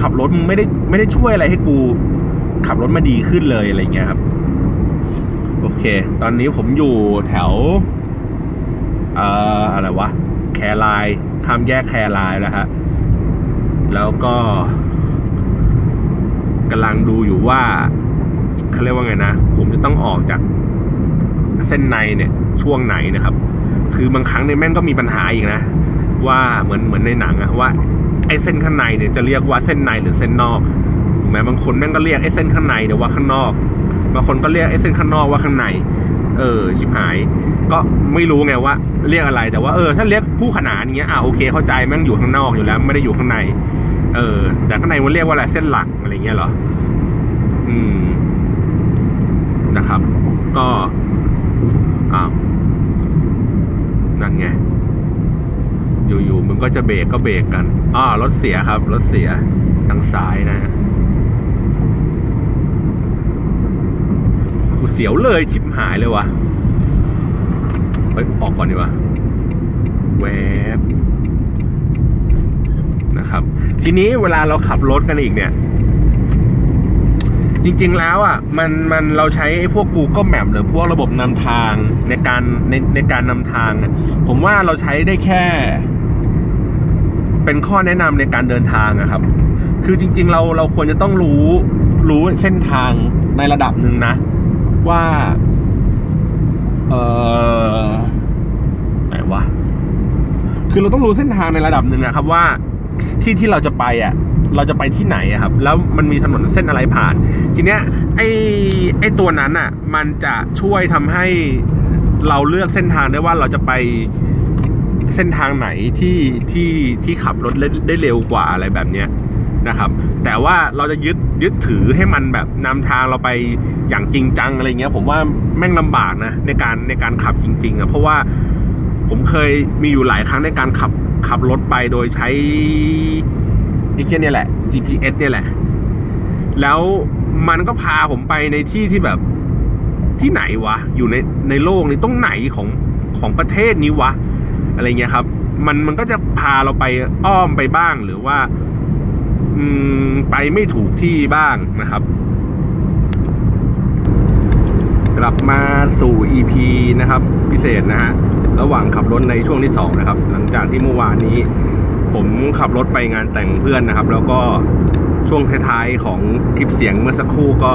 ขับรถมึงไม่ได้ไม่ได้ช่วยอะไรให้กูขับรถมาดีขึ้นเลยอะไรเงี้ยครับโอเคตอนนี้ผมอยู่แถวเอ่ออะไรวะแคไลน์ข้ามแยกแคไลน์นะฮะแล้วก็กำลังดูอยู่ว่าเขาเรียกว่าไงนะผมจะต้องออกจากเส้นในเนี่ยช่วงไหนนะครับคือบางครั้งในแม่งก็มีปัญหาอีกนะว่าเหมือนเหมือนในหนังอะว่าไอ้เส้นข้างในเนี่ยจะเรียกว่าเส้นในหรือเส้นนอกถูกไหมบางคนแม่งก็เรียกไอ้เส้นข้างในเนี่ยว่าข้างนอกบางคนก็เรียกไอ้เส้นข้างนอกว่าข้างในเออชิบหายก็ไม่รู้ไงว่าเรียกอะไรแต่ว่าเออถ้าเรียกคู่ขนานอย่างเงี้ยอ่ะโอเคเข้าใจแม่งอยู่ข้างนอกอยู่แล้วไม่ได้อยู่ข้างในเออแต่ข้างในมันเรียกว่าอะไรเส้นหลักอะไรเงี้ยเหรออืมนะครับก็อ้าวนั่นไงอยู่ๆมึงก็จะเบรกก็เบรกกันอ้อรถเสียครับรถเสียทางซ้ายนะกูเสียวเลยชิบหายเลยวะเฮ้ยออกก่อนดีวะแวบนะครับทีนี้เวลาเราขับรถกันอีกเนี่ยจริงๆแล้วอ่ะมันมันเราใช้พวก Google Map หรือพวกระบบนำทางในการในในการนำทางผมว่าเราใช้ได้แค่เป็นข้อแนะนำในการเดินทางนะครับคือจริงๆเราเราควรจะต้องรู้รู้เส้นทางในระดับหนึ่งนะว่าเออไหนวะคือเราต้องรู้เส้นทางในระดับหนึ่งนะครับว่าที่ที่เราจะไปอ่ะเราจะไปที่ไหนครับแล้วมันมีถนนเส้นอะไรผ่านทีเนี้ยไอ้ไอ้ตัวนั้นอ่ะมันจะช่วยทำให้เราเลือกเส้นทางได้ว่าเราจะไปเส้นทางไหนที่ที่ที่ขับรถได้เร็วกว่าอะไรแบบเนี้ยนะครับแต่ว่าเราจะยึดยึดถือให้มันแบบนำทางเราไปอย่างจริงจังอะไรเงี้ยผมว่าแม่งลำบากนะในการในการขับจริงๆอ่ะเพราะว่าผมเคยมีอยู่หลายครั้งในการขับขับรถไปโดยใช้ application เนี่ยแหละ จี พี เอส เนี่ยแหละแล้วมันก็พาผมไปในที่ที่แบบที่ไหนวะอยู่ในในโลกนี้ตรงไหนของของประเทศนี้วะอะไรเงี้ยครับมันมันก็จะพาเราไปอ้อมไปบ้างหรือว่าอืมไปไม่ถูกที่บ้างนะครับกลับมาสู่ อี พี นะครับพิเศษนะฮะระหว่างขับรถในช่วงที่สองนะครับหลังจากที่เมื่อวานนี้ผมขับรถไปงานแต่งเพื่อนนะครับแล้วก็ช่วงท้ายๆของคลิปเสียงเมื่อสักครู่ก็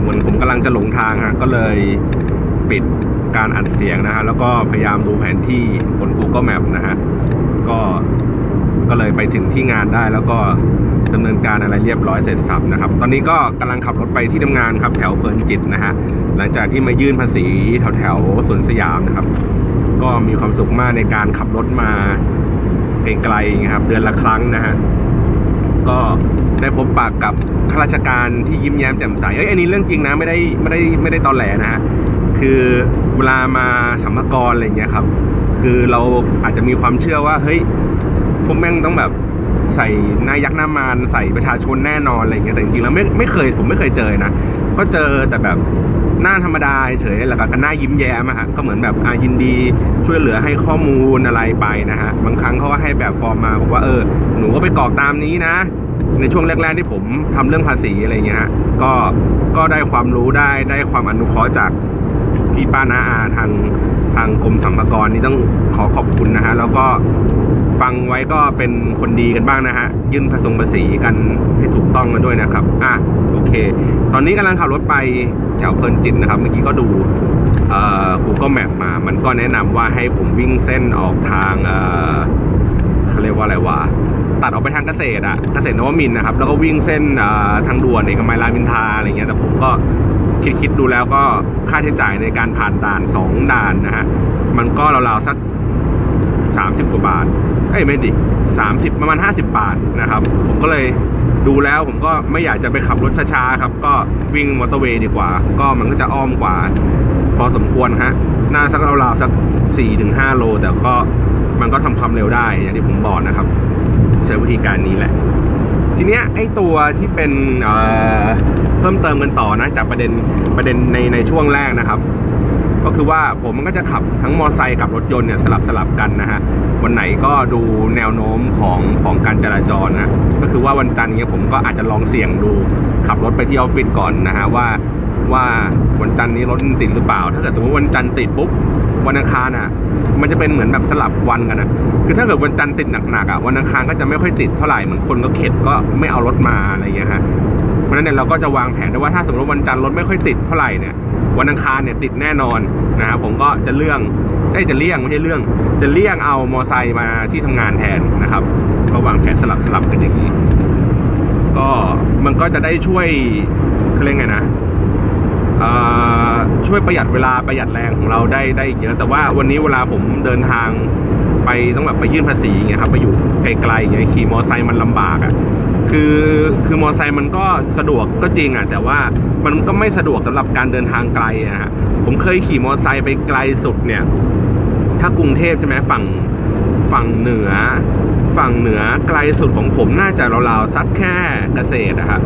เหมือนผมกำลังจะหลงทางฮะก็เลยปิดการอัดเสียงนะฮะแล้วก็พยายามดูแผนที่บน Google Map นะฮะก็ก็เลยไปถึงที่งานได้แล้วก็ดำเนินการอะไรเรียบร้อยเสร็จสับนะครับตอนนี้ก็กำลังขับรถไปที่ทำงานครับแถวเพลินจิตนะฮะหลังจากที่มายื่นภาษีแถวแถวสวนสยามนะครับก็มีความสุขมากในการขับรถมาไกลๆนะครับเดือนละครั้งนะฮะก็ได้พบปากกับข้าราชการที่ยิ้มแย้มแจ่มใสเอ้ยอันนี้เรื่องจริงนะไม่ได้ไม่ได้ไม่ได้ตอแหลนะฮะคือเวลามาสัมภาระอะไรเงี้ยครับคือเราอาจจะมีความเชื่อว่าเฮ้ยพวกแม่งต้องแบบใส่หน้ายักษ์หน้ามารใส่ประชาชนแน่นอนอะไรเงี้ยแต่จริงๆแล้วไม่ไม่เคยผมไม่เคยเจอนะก็เจอแต่แบบหน้าธรรมดาเฉยแล้วก็หน้ายิ้มแย้มอะฮะก็เหมือนแบบอ่ะยินดีช่วยเหลือให้ข้อมูลอะไรไปนะฮะบางครั้งเขาก็ให้แบบฟอร์มมาบอกว่าเออหนูก็ไปกรอกตามนี้นะในช่วงแรกๆที่ผมทำเรื่องภาษีอะไรเงี้ยฮะก็ก็ได้ความรู้ได้ได้ความอนุเคราะห์จากพี่ป้าน้าอาทางทางกรมสรรพากรนี่ต้องขอขอบคุณนะฮะแล้วก็ฟังไว้ก็เป็นคนดีกันบ้างนะฮะยื่นผสมภาษีกันให้ถูกต้องกันด้วยนะครับอ่ะโอเคตอนนี้กำลังขับรถไปแถวเพลินจิตนะครับเมื่อกี้ก็ดูเอ่อ Google Map มามันก็แนะนำว่าให้ผมวิ่งเส้นออกทางเอ่อเขาเรียกว่าอะไรวะตัดออกไปทางเกษตรอ่ะเกษตรนวมินทร์นะครับแล้วก็วิ่งเส้นเอ่อทางด่วนเอกมัยรามอินทราอะไรเงี้ยแต่ผมก็คิดๆดูแล้วก็ค่าใช้จ่ายในการผ่านด่านสองด่านนะฮะมันก็ราวๆสักสามสิบกว่าบาทเอ้ยไม่ดิสามสิบประมาณห้าสิบบาทนะครับผมก็เลยดูแล้วผมก็ไม่อยากจะไปขับรถช้าๆครับก็วิ่งมอเตอร์เวย์ดีกว่าก็มันก็จะอ้อมกว่าพอสมควรฮะน่าสักราวๆสัก สี่ถึงห้า โลแต่ก็มันก็ทำความเร็วได้อย่างที่ผมบอกนะครับใช้วิธีการนี้แหละทีเนี้ยไอ้ตัวที่เป็นเอ่อเพิ่มเติมกันต่อนะจากประเด็นประเด็นในในช่วงแรกนะครับก็คือว่าผมมันก็จะขับทั้งมอเตอร์ไซค์กับรถยนต์เนี่ยสลับสลับกันนะฮะวันไหนก็ดูแนวโน้มของของการจราจรนะก็คือว่าวันจันทร์เนี้ยผมก็อาจจะลองเสี่ยงดูขับรถไปที่ออฟฟิศก่อนนะฮะว่าว่าวันจันทร์นี้รถติดหรือเปล่าถ้าเกิดสมมติวันจันทร์ติดปุ๊บวันอังคารอ่ะมันจะเป็นเหมือนแบบสลับวันกันนะคือถ้าเกิดวันจันทร์ติดหนักๆอ่ะวันอังคารก็จะไม่ค่อยติดเท่าไหร่เหมือนคนก็เข็ดก็ไม่เอารถมาอะไรอย่างเงี้ยฮะเพราะฉะนั้นเนี่ยเราก็จะวางแผนได้ว่าถ้าสมมติวันจันทร์รถไม่ค่อยติดเท่าไหร่เนี่ยวันอังคารเนี่ยติดแน่นอนนะครับผมก็จะเลี่ยงใช่จะเลี่ยงไม่ใช่เรื่องจะเลี่ยงเอามอไซค์มาที่ทำงานแทนนะครับก็วางแผนสลับสลับกันอย่างนี้ก็มันก็จะได้ช่วยเขาเรียกไงนะช่วยประหยัดเวลาประหยัดแรงของเราได้ได้เยอะแต่ว่าวันนี้เวลาผมเดินทางไปต้องแบบไปยื่นภาษีเงี้ยครับไปอยู่ไกลๆเงี้ยขี่มอไซค์มันลำบากอ่ะคือคือมอไซค์มันก็สะดวกก็จริงอ่ะแต่ว่ามันก็ไม่สะดวกสำหรับการเดินทางไกลนะฮะผมเคยขี่มอไซค์ไปไกลสุดเนี่ยถ้ากรุงเทพใช่ไหมฝั่งฝั่งเหนือฝั่งเหนือไกลสุดของผมน่าจะราวๆสักแค่เกษตรอะครับ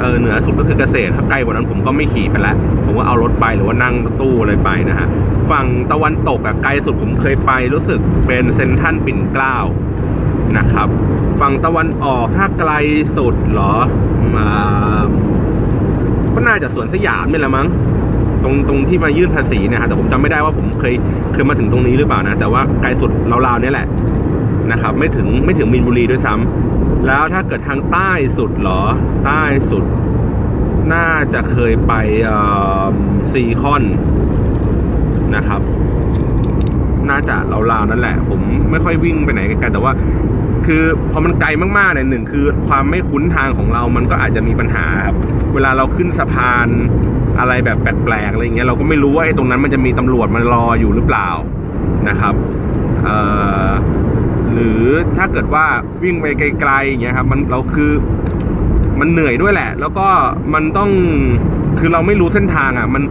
เออเหนือสุดก็คือเกษตรถ้าไกลกว่านั้นผมก็ไม่ขี่ไปแล้วผมว่าเอารถไปหรือว่านั่งรถตู้อะไรไปนะฮะฝั่งตะวันตกอะไกลสุดผมเคยไปรู้สึกเป็นเซ็นทรัลปิ่นเกล้านะครับฝั่งตะวันออกถ้าไกลสุดเหรอมาก็น่าจะสวนสยามนี่แหละมั้งตรงตรงที่มายื่นภาษีนะฮะแต่ผมจำไม่ได้ว่าผมเคยเคยมาถึงตรงนี้หรือเปล่านะแต่ว่าไกลสุดราวๆนี่แหละนะครับไม่ถึงไม่ถึงมีนบุรีด้วยซ้ำแล้วถ้าเกิดทางใต้สุดเหรอใต้สุดน่าจะเคยไปซีคอนนะครับน่าจะราวๆนั่นแหละผมไม่ค่อยวิ่งไปไหนไกลแต่ว่าคือพอมันไกลมากๆเนี่ยหนึ่งคือความไม่คุ้นทางของเรามันก็อาจจะมีปัญหาครับเวลาเราขึ้นสะพานอะไรแบบแปลกๆอะไรเงี้ยเราก็ไม่รู้ว่าไอ้ตรงนั้นมันจะมีตำรวจมันรออยู่หรือเปล่านะครับหรือถ้าเกิดว่าวิ่งไปไกลๆอย่างเงี้ยครับมันเราคือมันเหนื่อยด้วยแหละแล้วก็มันต้องคือเราไม่รู้เส้นทางอ่ะมัน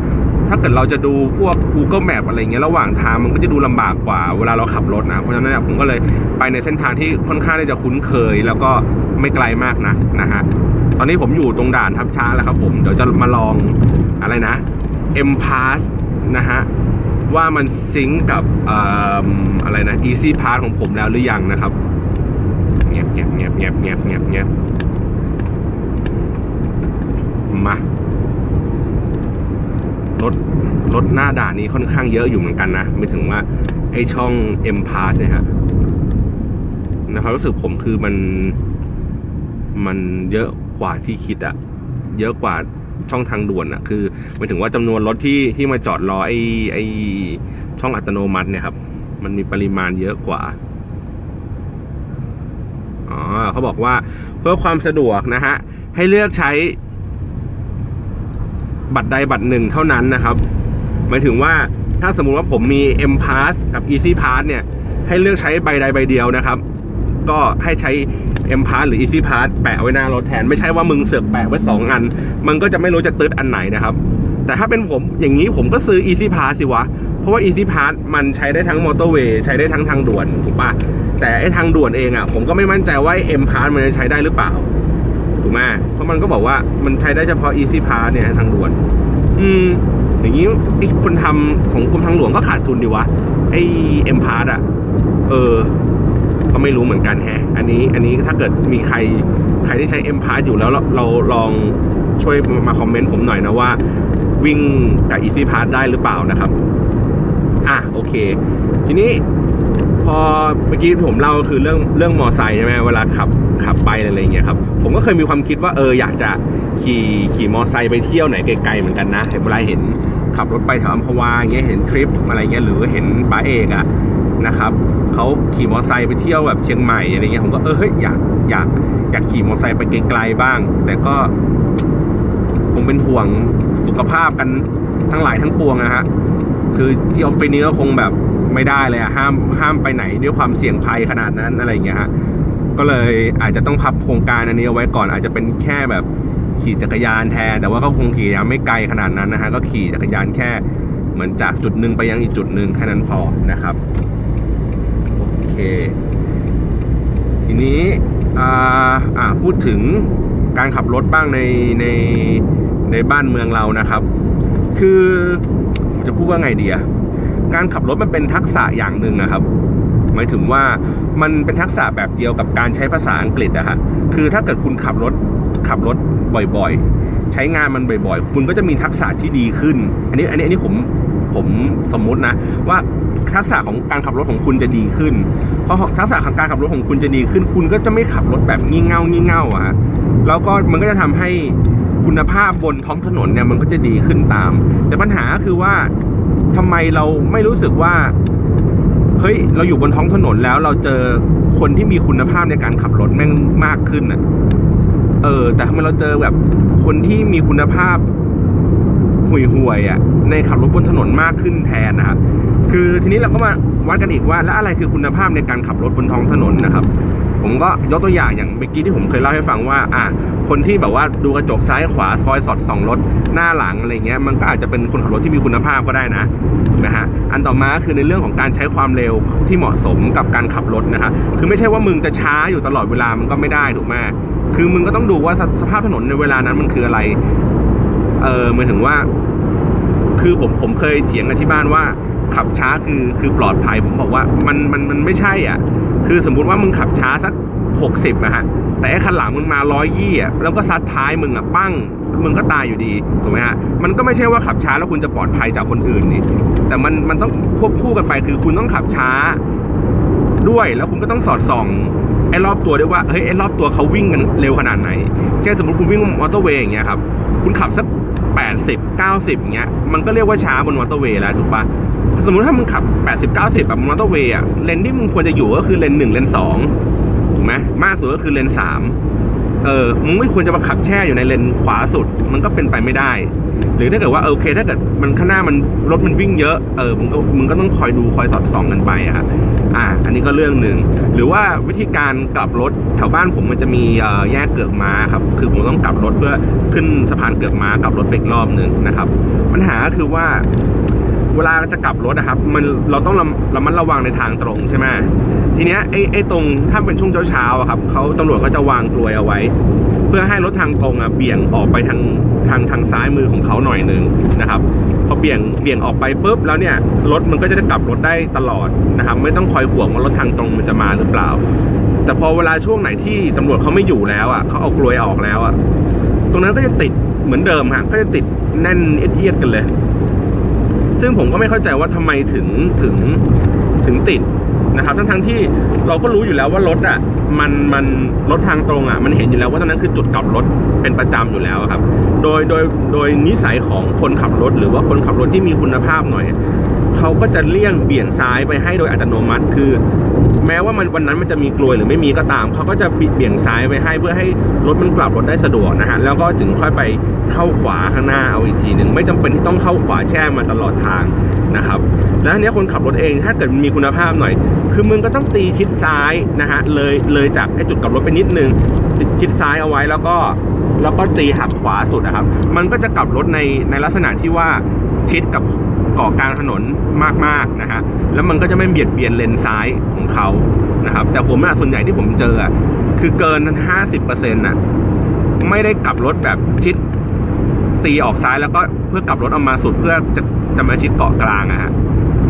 ถ้าเกิดเราจะดูพวก Google Map อะไรเงี้ยระหว่างทางมันก็จะดูลำบากกว่าเวลาเราขับรถนะเพราะฉะนั้นผมก็เลยไปในเส้นทางที่ค่อนข้างที่จะคุ้นเคยแล้วก็ไม่ไกลมากนะนะฮะตอนนี้ผมอยู่ตรงด่านทับช้างแล้วครับผมเดี๋ยวจะมาลองอะไรนะ M Pass นะฮะว่ามันซิงกับ อ, อะไรนะ Easy Pass ของผมแล้วหรือยังนะครับเงียบเงียบเงียบเงียบเงียบเงียบเงียบมารถรถหน้าด่านนี้ค่อนข้างเยอะอยู่เหมือนกันนะไม่ถึงว่าไอช่อง M Pass เนี่ยฮะนะครับรู้สึกผมคือมันมันเยอะกว่าที่คิดอะเยอะกว่าช่องทางด่วนอะคือหมายถึงว่าจำนวนรถที่ที่มาจอดรอไอไอช่องอัตโนมัติเนี่ยครับมันมีปริมาณเยอะกว่าอ๋อเขาบอกว่าเพื่อความสะดวกนะฮะให้เลือกใช้บัตรใดบัตรหนึ่งเท่านั้นนะครับหมายถึงว่าถ้าสมมุติว่าผมมี M Pass กับ Easy Pass เนี่ยให้เลือกใช้ใบใดใบเดียวนะครับก็ให้ใช้ M Pass หรือ Easy Pass แปะไว้หน้ารถแทนไม่ใช่ว่ามึงเสือกแปะไว้สองอันมันก็จะไม่รู้จะตืดอันไหนนะครับแต่ถ้าเป็นผมอย่างนี้ผมก็ซื้อ Easy Pass สิวะเพราะว่า Easy Pass มันใช้ได้ทั้งมอเตอร์เวย์ใช้ได้ทั้งทางด่วนถูกปะแต่ไอ้ทางด่วนเองอ่ะผมก็ไม่มั่นใจว่า M Pass มันจะใช้ได้หรือเปล่าถูกไหมเพราะมันก็บอกว่ามันใช้ได้เฉพาะ Easy Pass เนี่ยทางด่วนอืมอย่างนี้ไอ้คนทำของกรมทางหลวงก็ขาดทุนดีวะไอ้ M Pass อ่ะเออก็ไม่รู้เหมือนกันแฮะอันนี้อันนี้ถ้าเกิดมีใครใครที่ใช้ M Pass อยู่แล้วเราเราลองช่วยมาคอมเมนต์ผมหน่อยนะว่าวิ่งกับ Easy Pass ได้หรือเปล่านะครับอ่ะโอเคทีนี้พอเมื่อกี้ผมเล่าคือเรื่องเรื่องมอไซค์ใช่ไหมเวลาขับขับไปอะไรอย่างเงี้ยครับผมก็เคยมีความคิดว่าเอออยากจะขี่ขี่มอไซค์ไปเที่ยวไหนไกลๆเหมือนกันนะเวลาเห็นขับรถไปแถวอัมพวาอย่างเงี้ยเห็นทริปอะไรเงี้ยหรือเห็นป้าเอกอะนะครับเขาขี่มอไซค์ไปเที่ยวแบบเชียงใหม่อะไรเงี้ยผมก็เออเฮ้ยอยากอยากอยากขี่มอไซค์ไปไกลๆบ้างแต่ก็คงเป็นห่วงสุขภาพกันทั้งหลายทั้งปวงนะฮะคือที่ออฟฟิศนี้ก็คงแบบไม่ได้เลยอะห้ามห้ามไปไหนด้วยความเสี่ยงภัยขนาดนั้นอะไรอย่างเงี้ยฮะก็เลยอาจจะต้องพับโครงการอันนี้เอาไว้ก่อนอาจจะเป็นแค่แบบขี่จักรยานแทนแต่ว่าก็คงขี่ยังไม่ไกลขนาดนั้นนะฮะก็ขี่จักรยานแค่เหมือนจากจุดหนึ่งไปยังอีกจุดหนึ่งแค่นั้นพอนะครับโอเคทีนี้อ่าอ่าพูดถึงการขับรถบ้างในในในบ้านเมืองเรานะครับคือผมจะพูดว่าไงดีอะการขับรถมันเป็นทักษะอย่างหนึ่งนะครับหมายถึงว่ามันเป็นทักษะแบบเดียวกับการใช้ภาษาอังกฤษนะฮะคือถ้าเกิดคุณขับรถขับรถบ่อยๆใช้งานมันบ่อยๆคุณก็จะมีทักษะที่ดีขึ้นอันนี้อันนี้อันนี้ผมผมสมมุตินะว่าทักษะของการขับรถของคุณจะดีขึ้นเพราะทักษะของการขับรถของคุณจะดีขึ้นคุณก็จะไม่ขับรถแบบงี่เง่างี่เง่าอะฮะแล้วก็มันก็จะทำให้คุณภาพบนท้องถนนเนี่ยมันก็จะดีขึ้นตามแต่ปัญหาคือว่าทำไมเราไม่รู้สึกว่าเฮ้ยเราอยู่บนท้องถนนแล้วเราเจอคนที่มีคุณภาพในการขับรถแม่งมากขึ้นอ่ะเออแต่ทำไมเราเจอแบบคนที่มีคุณภาพห่วยห่วยอ่ะในขับรถบนถนนมากขึ้นแทนนะครับคือทีนี้เราก็มาวัดกันอีกว่าแล้วอะไรคือคุณภาพในการขับรถบนท้องถนนนะครับผมก็ยกตัวอย่างอย่างเมื่อกี้ที่ผมเคยเล่าให้ฟังว่าอ่ะคนที่แบบว่าดูกระจกซ้ายขวาคอยสอดส่องรถหน้าหลังอะไรเงี้ยมันก็อาจจะเป็นคนขับรถที่มีคุณภาพก็ได้นะนะฮะอันต่อมาคือในเรื่องของการใช้ความเร็วที่เหมาะสมกับการขับรถนะฮะคือไม่ใช่ว่ามึงจะช้าอยู่ตลอดเวลามันก็ไม่ได้ถูกไหมคือมึงก็ต้องดูว่าสภาพถนนในเวลานั้นมันคืออะไรเออหมายถึงว่าคือผมผมเคยเถียงกันที่บ้านว่าขับช้าคือคือปลอดภัยผมบอกว่ามันมันมันไม่ใช่อ่ะคือสมมุติว่ามึงขับช้าสักหกสิบนะฮะแต่ไอ้คันหลังมึงมาหนึ่งร้อยยี่สิบอ่ะแล้วก็ซัดท้ายมึงอ่ะปั้งมึงก็ตายอยู่ดีถูกไหมฮะมันก็ไม่ใช่ว่าขับช้าแล้วคุณจะปลอดภัยจากคนอื่นนี่แต่มันมันต้องควบคู่กันไปคือคุณต้องขับช้าด้วยแล้วคุณก็ต้องสอดส่องไอ้รอบตัวด้วยว่าเฮ้ยไอ้รอบตัวเขาวิ่งกันเร็วขนาดไหนเช่นสมมติคุณวิ่งมอเตอร์เวย์อย่างเงี้ยครับคุณขับสักแปดสิบ เก้าสิบอย่างเงี้ยมันก็เรียกว่าช้าบนมอเตอร์เวย์แล้วถูกปะสมมุติถ้ามึงขับ แปดสิบ เก้าสิบ แบบมอเตอร์เวย์อะเลนที่มึงควรจะอยู่ก็คือเลนหนึ่งเลนสองถูกไหมมากสุดก็คือเลนสาม เออมึงไม่ควรจะมาขับแช่อยู่ในเลนขวาสุดมันก็เป็นไปไม่ได้หรือถ้าเกิดว่าโอเคถ้าเกิดมันข้างหน้ามันรถมันวิ่งเยอะเออมึงก็มึงก็ต้องคอยดูคอยสอดส่องกันไปอะอ่ะอันนี้ก็เรื่องหนึ่งหรือว่าวิธีการกลับรถแถวบ้านผมมันจะมีแยกเกือกม้าครับคือผมต้องกลับรถเพื่อขึ้นสะพานเกือกม้ากลับรถไปอีกรอบหนึ่งนะครับปัญหาก็คือว่าเวลาจะกลับรถนะครับมันเราต้องระมัดระวังในทางตรงใช่ไหมทีเนี้ยไอ้ไอ้ตรงถ้าเป็นช่วงเช้าๆครับเขาตำรวจก็จะวางกลวยเอาไว้เพื่อให้รถทางตรงอ่ะเบี่ยงออกไปทางทางทางซ้ายมือของเขาหน่อยหนึ่งนะครับพอเบี่ยงเบี่ยงออกไปปุ๊บแล้วเนี่ยรถมันก็จะได้กลับรถได้ตลอดนะครับไม่ต้องคอยห่วงว่ารถทางตรงมันจะมาหรือเปล่าแต่พอเวลาช่วงไหนที่ตำรวจเขาไม่อยู่แล้วอ่ะเขาเอากลวยออกแล้วอ่ะตรงนั้นก็จะติดเหมือนเดิมฮะก็จะติดแน่นเอียดกันเลยซึ่งผมก็ไม่เข้าใจว่าทำไมถึงถึงถึงติดนะครับทั้งทั้งที่เราก็รู้อยู่แล้วว่ารถอ่ะมันมันรถทางตรงอ่ะมันเห็นอยู่แล้วว่าตรงนั้นคือจุดกลับรถเป็นประจำอยู่แล้วครับโดยโดยโดยนิสัยของคนขับรถหรือว่าคนขับรถที่มีคุณภาพหน่อยเขาก็จะเลี่ยงเบี่ยงซ้ายไปให้โดยอัตโนมัติคือแม้ว่ามันวันนั้นมันจะมีกลวยหรือไม่มีก็ตามเขาก็จะเบี่ยงซ้ายไปให้เพื่อให้รถมันกลับรถได้สะดวกนะฮะแล้วก็ถึงค่อยไปเข้าขวาข้างหน้าเอาอีกทีหนึ่งไม่จำเป็นที่ต้องเข้าขวาแช่มาตลอดทางนะครับแล้วทีนี้คนขับรถเองถ้าเกิดมีคุณภาพหน่อยคือมึงก็ต้องตีชิดซ้ายนะฮะเลยเลยจากไอ้จุดกลับรถไปนิดนึงชิดซ้ายเอาไว้แล้วก็แล้วก็ตีหักขวาสุดนะครับมันก็จะกลับรถในในลักษณะที่ว่าชิดกับเกาะกลางถนนมากๆนะฮะแล้วมันก็จะไม่เบียดเบียนเลนซ้ายของเขานะครับแต่ผมส่วนใหญ่ที่ผมเจอคือเกิน ห้าสิบเปอร์เซ็นต์ นะไม่ได้กลับรถแบบชิดตีออกซ้ายแล้วก็เพื่อกลับรถออกมาสุดเพื่อจะจะมาชิดเกาะกลางอะฮะ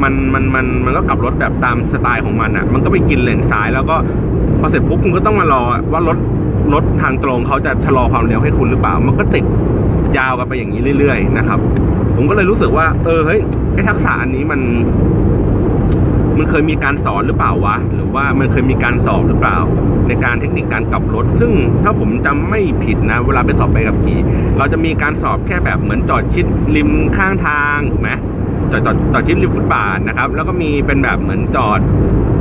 มันมันมันมันก็กลับรถแบบตามสไตล์ของมันอะมันก็ไปกินเลนซ้ายแล้วก็พอเสร็จปุ๊บคุณก็ต้องมารอว่ารถรถทางตรงเขาจะชะลอความเร็วให้คุณหรือเปล่ามันก็ติดยาวกันไปอย่างนี้เรื่อยๆนะครับผมก็เลยรู้สึกว่าเออเฮ้ยไอ้ทักษะอันนี้มันมันเคยมีการสอนหรือเปล่าวะหรือว่ามันเคยมีการสอบหรือเปล่าในการเทคนิคการกลับรถซึ่งถ้าผมจำไม่ผิดนะเวลาไปสอบไปกับขี่เราจะมีการสอบแค่แบบเหมือนจอดชิดริมข้างทางถูกไหมจอดจอดจอดชิดริมฟุตบาทนะครับแล้วก็มีเป็นแบบเหมือนจอด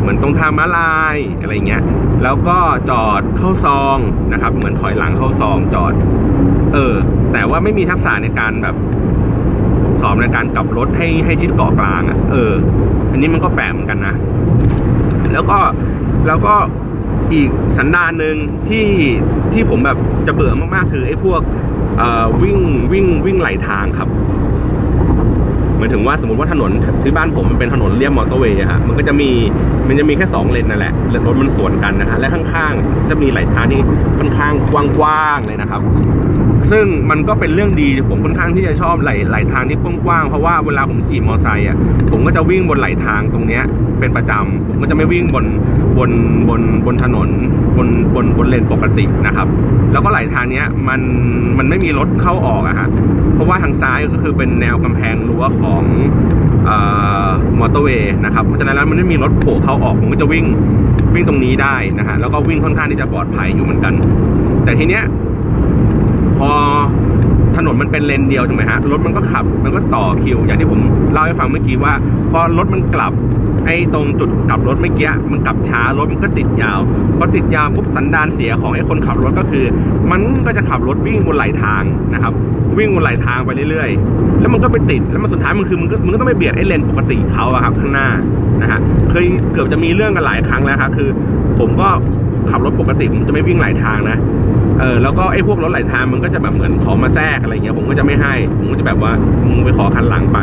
เหมือนตรงทางม้าลายอะไรเงี้ยแล้วก็จอดเข้าซองนะครับเหมือนถอยหลังเข้าซองจอดเออแต่ว่าไม่มีทักษะในการแบบสอบในการกลับรถให้ให้ชิดเกาะกลางอ่ะเอออันนี้มันก็แปลกเหมือนกันนะแล้วก็แล้วก็อีกสันดานหนึ่งที่ที่ผมแบบจะเบื่อมากๆคือไอ้พวกวิ่งวิ่งวิ่งไหลทางครับหมายถึงว่าสมมติว่าถนนที่บ้านผมมันเป็นถนนเลียบมอเตอร์เวย์ฮะมันก็จะมีมันจะมีแค่สองเลนนั่นแหละรถมันสวนกันนะฮะและข้างๆจะมีไหลทางที่ค่อนข้างกว้างๆเลยนะครับซึ่งมันก็เป็นเรื่องดีผมค่อนข้างที่จะชอบไหลไหลทางที่กว้างๆเพราะว่าเวลาผมขี่มอเตอร์ไซค์อ่ะผมก็จะวิ่งบนไหลทางตรงเนี้ยเป็นประจำผมก็จะไม่วิ่งบนบนบนบนถนนบนบนบนเลนปกตินะครับแล้วก็ไหลทางเนี้ยมันมันไม่มีรถเข้าออกอะฮะเพราะว่าทางซ้ายก็คือเป็นแนวกำแพงรั้วของมอเตอร์เวย์นะครับเพราะฉะนั้นแล้วมันไม่มีรถโผล่เข้าออกผมก็จะวิ่งวิ่งตรงนี้ได้นะฮะแล้วก็วิ่งค่อนข้างที่จะปลอดภัยอยู่เหมือนกันแต่ทีเนี้ยพอถนนมันเป็นเลนเดียวใช่ไหมฮะรถมันก็ขับมันก็ต่อคิวอย่างที่ผมเล่าให้ฟังเมื่อกี้ว่าพอรถมันกลับไอ้ตรงจุดกลับรถเมื่อกี้มันกลับช้ารถมันก็ติดยาวพอติดยาวปุ๊บสันดานเสียของไอ้คนขับรถก็คือมันก็จะขับรถวิ่งบนไหลทางนะครับวิ่งบนไหลทางไปเรื่อยๆแล้วมันก็ไปติดแล้วมันสุดท้ายมันคือมันก็มันก็ต้องไปเบียดไอ้เลนปกติเขาอะครับข้างหน้านะฮะเคยเกือบจะมีเรื่องกันหลายครั้งแล้วครับคือผมก็ขับรถปกติผมจะไม่วิ่งไหลทางนะเออแล้วก็ไอ้พวกรถไหลทางมันก็จะแบบเหมือนขอมาแทรกอะไรเงี้ยผมก็จะไม่ให้ผมก็จะแบบว่ามึงไปขอคันหลังไป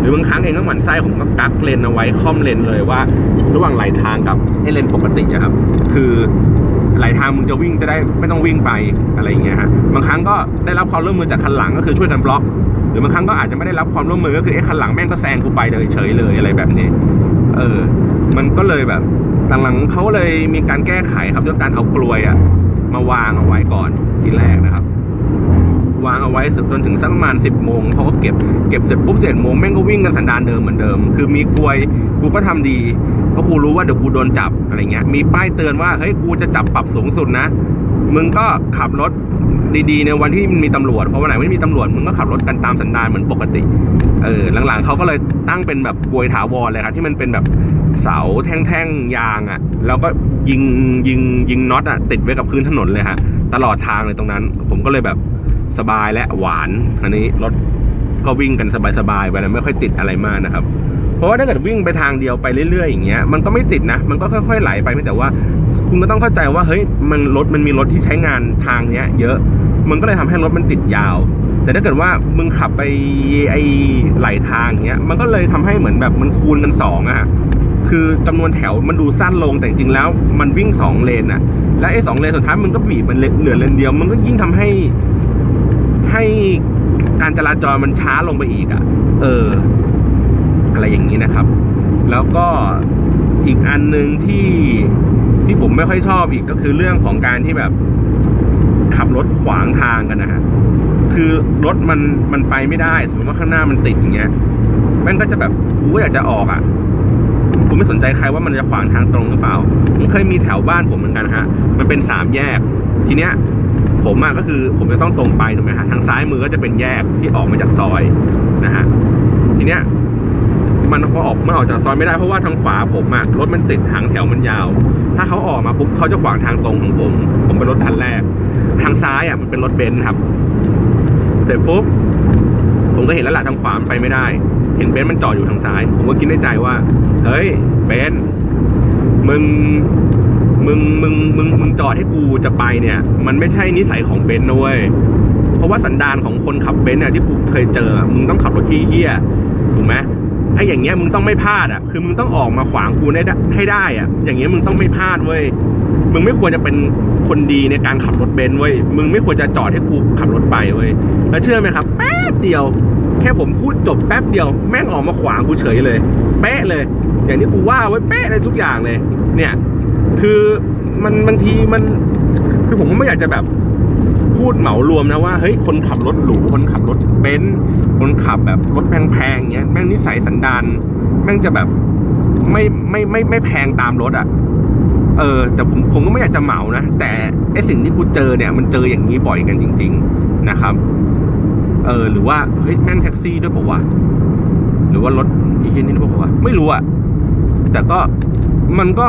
หรือบางครั้งเองก็หมั่นไส้ผมก็กักเลนเอาไว้ค่อมเลนเลยว่าระหว่างไหลทางกับไอ้เลนปกตินะครับคือไหลทางมึงจะวิ่งจะได้ไม่ต้องวิ่งไปอะไรเงี้ยฮะบางครั้งก็ได้รับความร่วมมือจากคันหลังก็คือช่วยกันบล็อกหรือบางครั้งก็อาจจะไม่ได้รับความร่วมมือก็คือไอ้คันหลังแม่งก็แซงกูไปเลยเฉยเลยอะไรแบบนี้เออมันก็เลยแบบหลังๆเขาเลยมีการแก้ไขครับด้วยการเอากลวยอะมาวางเอาไว้ก่อนทีแรกนะครับวางเอาไว้จนถึงสักประมาณสิบโมงเขาก็เก็บเก็บเสร็จปุ๊บเสร็จโมงแม่งก็วิ่งกันสันดานเดิมเหมือนเดิมคือมีกลวยกูก็ทำดีเพราะกูรู้ว่าเดี๋ยวกูโดนจับอะไรเงี้ยมีป้ายเตือนว่าเฮ้ยกูจะจับปรับสูงสุดนะมึงก็ขับรถดีๆในวันที่มีตำรวจเพราะวันไหนไม่มีตำรวจมึงก็ขับรถกันตามสันดานเหมือนปกติเออหลังๆเขาก็เลยตั้งเป็นแบบกลวยถาวรเลยครับที่มันเป็นแบบเสาแท่งๆยางอ่ะแล้วก็ยิงยิงยิงน็อตอ่ะติดไว้กับพื้นถนนเลยฮะ ตลอดทางเลยตรงนั้นผมก็เลยแบบสบายและหวานอันนี้รถก็วิ่งกันสบายๆไปเลยไม่ค่อยติดอะไรมากนะครับเพราะว่าถ้าเกิดวิ่งไปทางเดียวไปเรื่อยๆอย่างเงี้ยมันก็ไม่ติดนะมันก็ค่อยๆไหลไปแต่ว่าคุณก็ต้องเข้าใจว่าเฮ้ยมันรถมันมีรถที่ใช้งานทางเนี้ยเยอะมันก็เลยทำให้รถมันติดยาวแต่ถ้าเกิดว่ามึงขับไปไอไหลทางเงี้ยมันก็เลยทำให้เหมือนแบบมันคูณกันสองอ่ะคือจำนวนแถวมันดูสั้นลงแต่จริงๆแล้วมันวิ่งสองเลนอ่ะและไอ้สองเลนสุดท้ายมึงก็บีบมันเหลือเลนเดียวมันก็ยิ่งทำให้ให้การจราจรมันช้าลงไปอีกอ่ะเอออะไรอย่างนี้นะครับแล้วก็อีกอันหนึ่งที่ที่ผมไม่ค่อยชอบอีกก็คือเรื่องของการที่แบบขับรถขวางทางกันนะฮะคือรถมันมันไปไม่ได้สมมติว่าข้างหน้ามันติดอย่างเงี้ยแม่งก็จะแบบกูอยากจะออกอ่ะกูไม่สนใจใครว่ามันจะขวางทางตรงหรือเปล่ามันเคยมีแถวบ้านผมเหมือนกันฮะมันเป็นสามแยกทีเนี้ยผมอ่ะก็คือผมจะต้องตรงไปถูกไหมฮะทางซ้ายมือก็จะเป็นแยกที่ออกมาจากซอยนะฮะทีเนี้ยมันพอออกมันออกจากซอยไม่ได้เพราะว่าทางขวาผมอ่ะรถมันติดหางแถวมันยาวถ้าเขาออกมาปุ๊บเขาจะขวางทางตรงของผมผมเป็นรถคันแรกทางซ้ายอ่ะมันเป็นรถเบนซ์ครับเสร็จปุ๊บผมก็เห็นแล้วล่ะทางขวาไปไม่ได้เห็นเบนซ์มันจอดอยู่ทางซ้ายผมก็คิดในใจว่าเฮ้ยเบนซ์มึงมึงมึงมึงมึงจอดให้กูจะไปเนี่ยมันไม่ใช่นิสัยของเบนซ์นะเว้ยเพราะว่าสันดานของคนขับเบนซ์เนี่ยที่กูเคยเจอมึงต้องขับรถที่เหี้ยถูกไหมไอ้อย่างเงี้ยมึงต้องไม่พลาดอ่ะคือมึงต้องออกมาขวางกูได้ให้ได้อ่ะอย่างเงี้ยมึงต้องไม่พลาดเว้ยมึงไม่ควรจะเป็นคนดีในการขับรถเบนซ์เว้ยมึงไม่ควรจะจอดให้กูขับรถไปเว้ยแล้วเชื่อไหมครับแป๊บเดียวแค่ผมพูดจบแป๊บเดียวแม่งออกมาขวางกูเฉยเลยเป๊ะเลยอย่างนี้กูว่าไว้เป๊ะเลยทุกอย่างเลยเนี่ยคือมันบางทีมันคือผมก็ไม่อยากจะแบบพูดเหมารวมนะว่าเฮ้ยคนขับรถหรูคนขับรถเบนซ์คนขับแบบรถแพงๆเงี้ยแม่งนิสัยสันดานแม่งจะแบบไม่ไม่ไม่ไม่แพงตามรถอ่ะเออแต่ผมผมก็ไม่อยากจะเหมานะแต่ไอสิ่งที่กูเจอเนี่ยมันเจออย่างนี้บ่อยกันจริงๆนะครับเออหรือว่าเฮ้ยแม่งแท็กซี่ด้วยป่ะวะหรือว่ารถอีกนิดด้วยป่ะวะไม่รู้อ่ะแต่ก็มันก็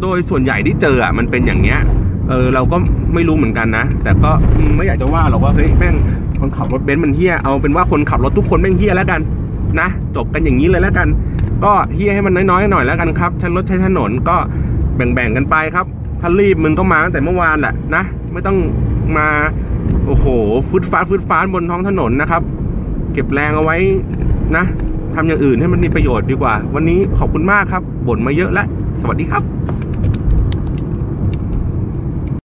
โดยส่วนใหญ่ที่เจออ่ะมันเป็นอย่างเงี้ยเออเราก็ไม่รู้เหมือนกันนะแต่ก็ไม่อยากจะว่าเราว่าเฮ้ยแม่งคนขับรถเบนซ์มันเฮี้ยเอาเป็นว่าคนขับรถทุกคนแม่งเฮี้ยแล้วกันนะจบกันอย่างนี้เลยแล้วกันก็เฮี้ยให้มันน้อยๆหน่อยแล้วกันครับชั้นรถใช้ถนนก็แบ่งๆกันไปครับถ้ารีบมึงก็มาตั้งแต่เมื่อวานแหละนะไม่ต้องมาโอ้โหฟึดฟาดฟึดฟาดบนท้องถนนนะครับเก็บแรงเอาไว้นะทำอย่างอื่นให้มันมีประโยชน์ดีกว่าวันนี้ขอบคุณมากครับบ่นมาเยอะแล้วสวัสดีครับ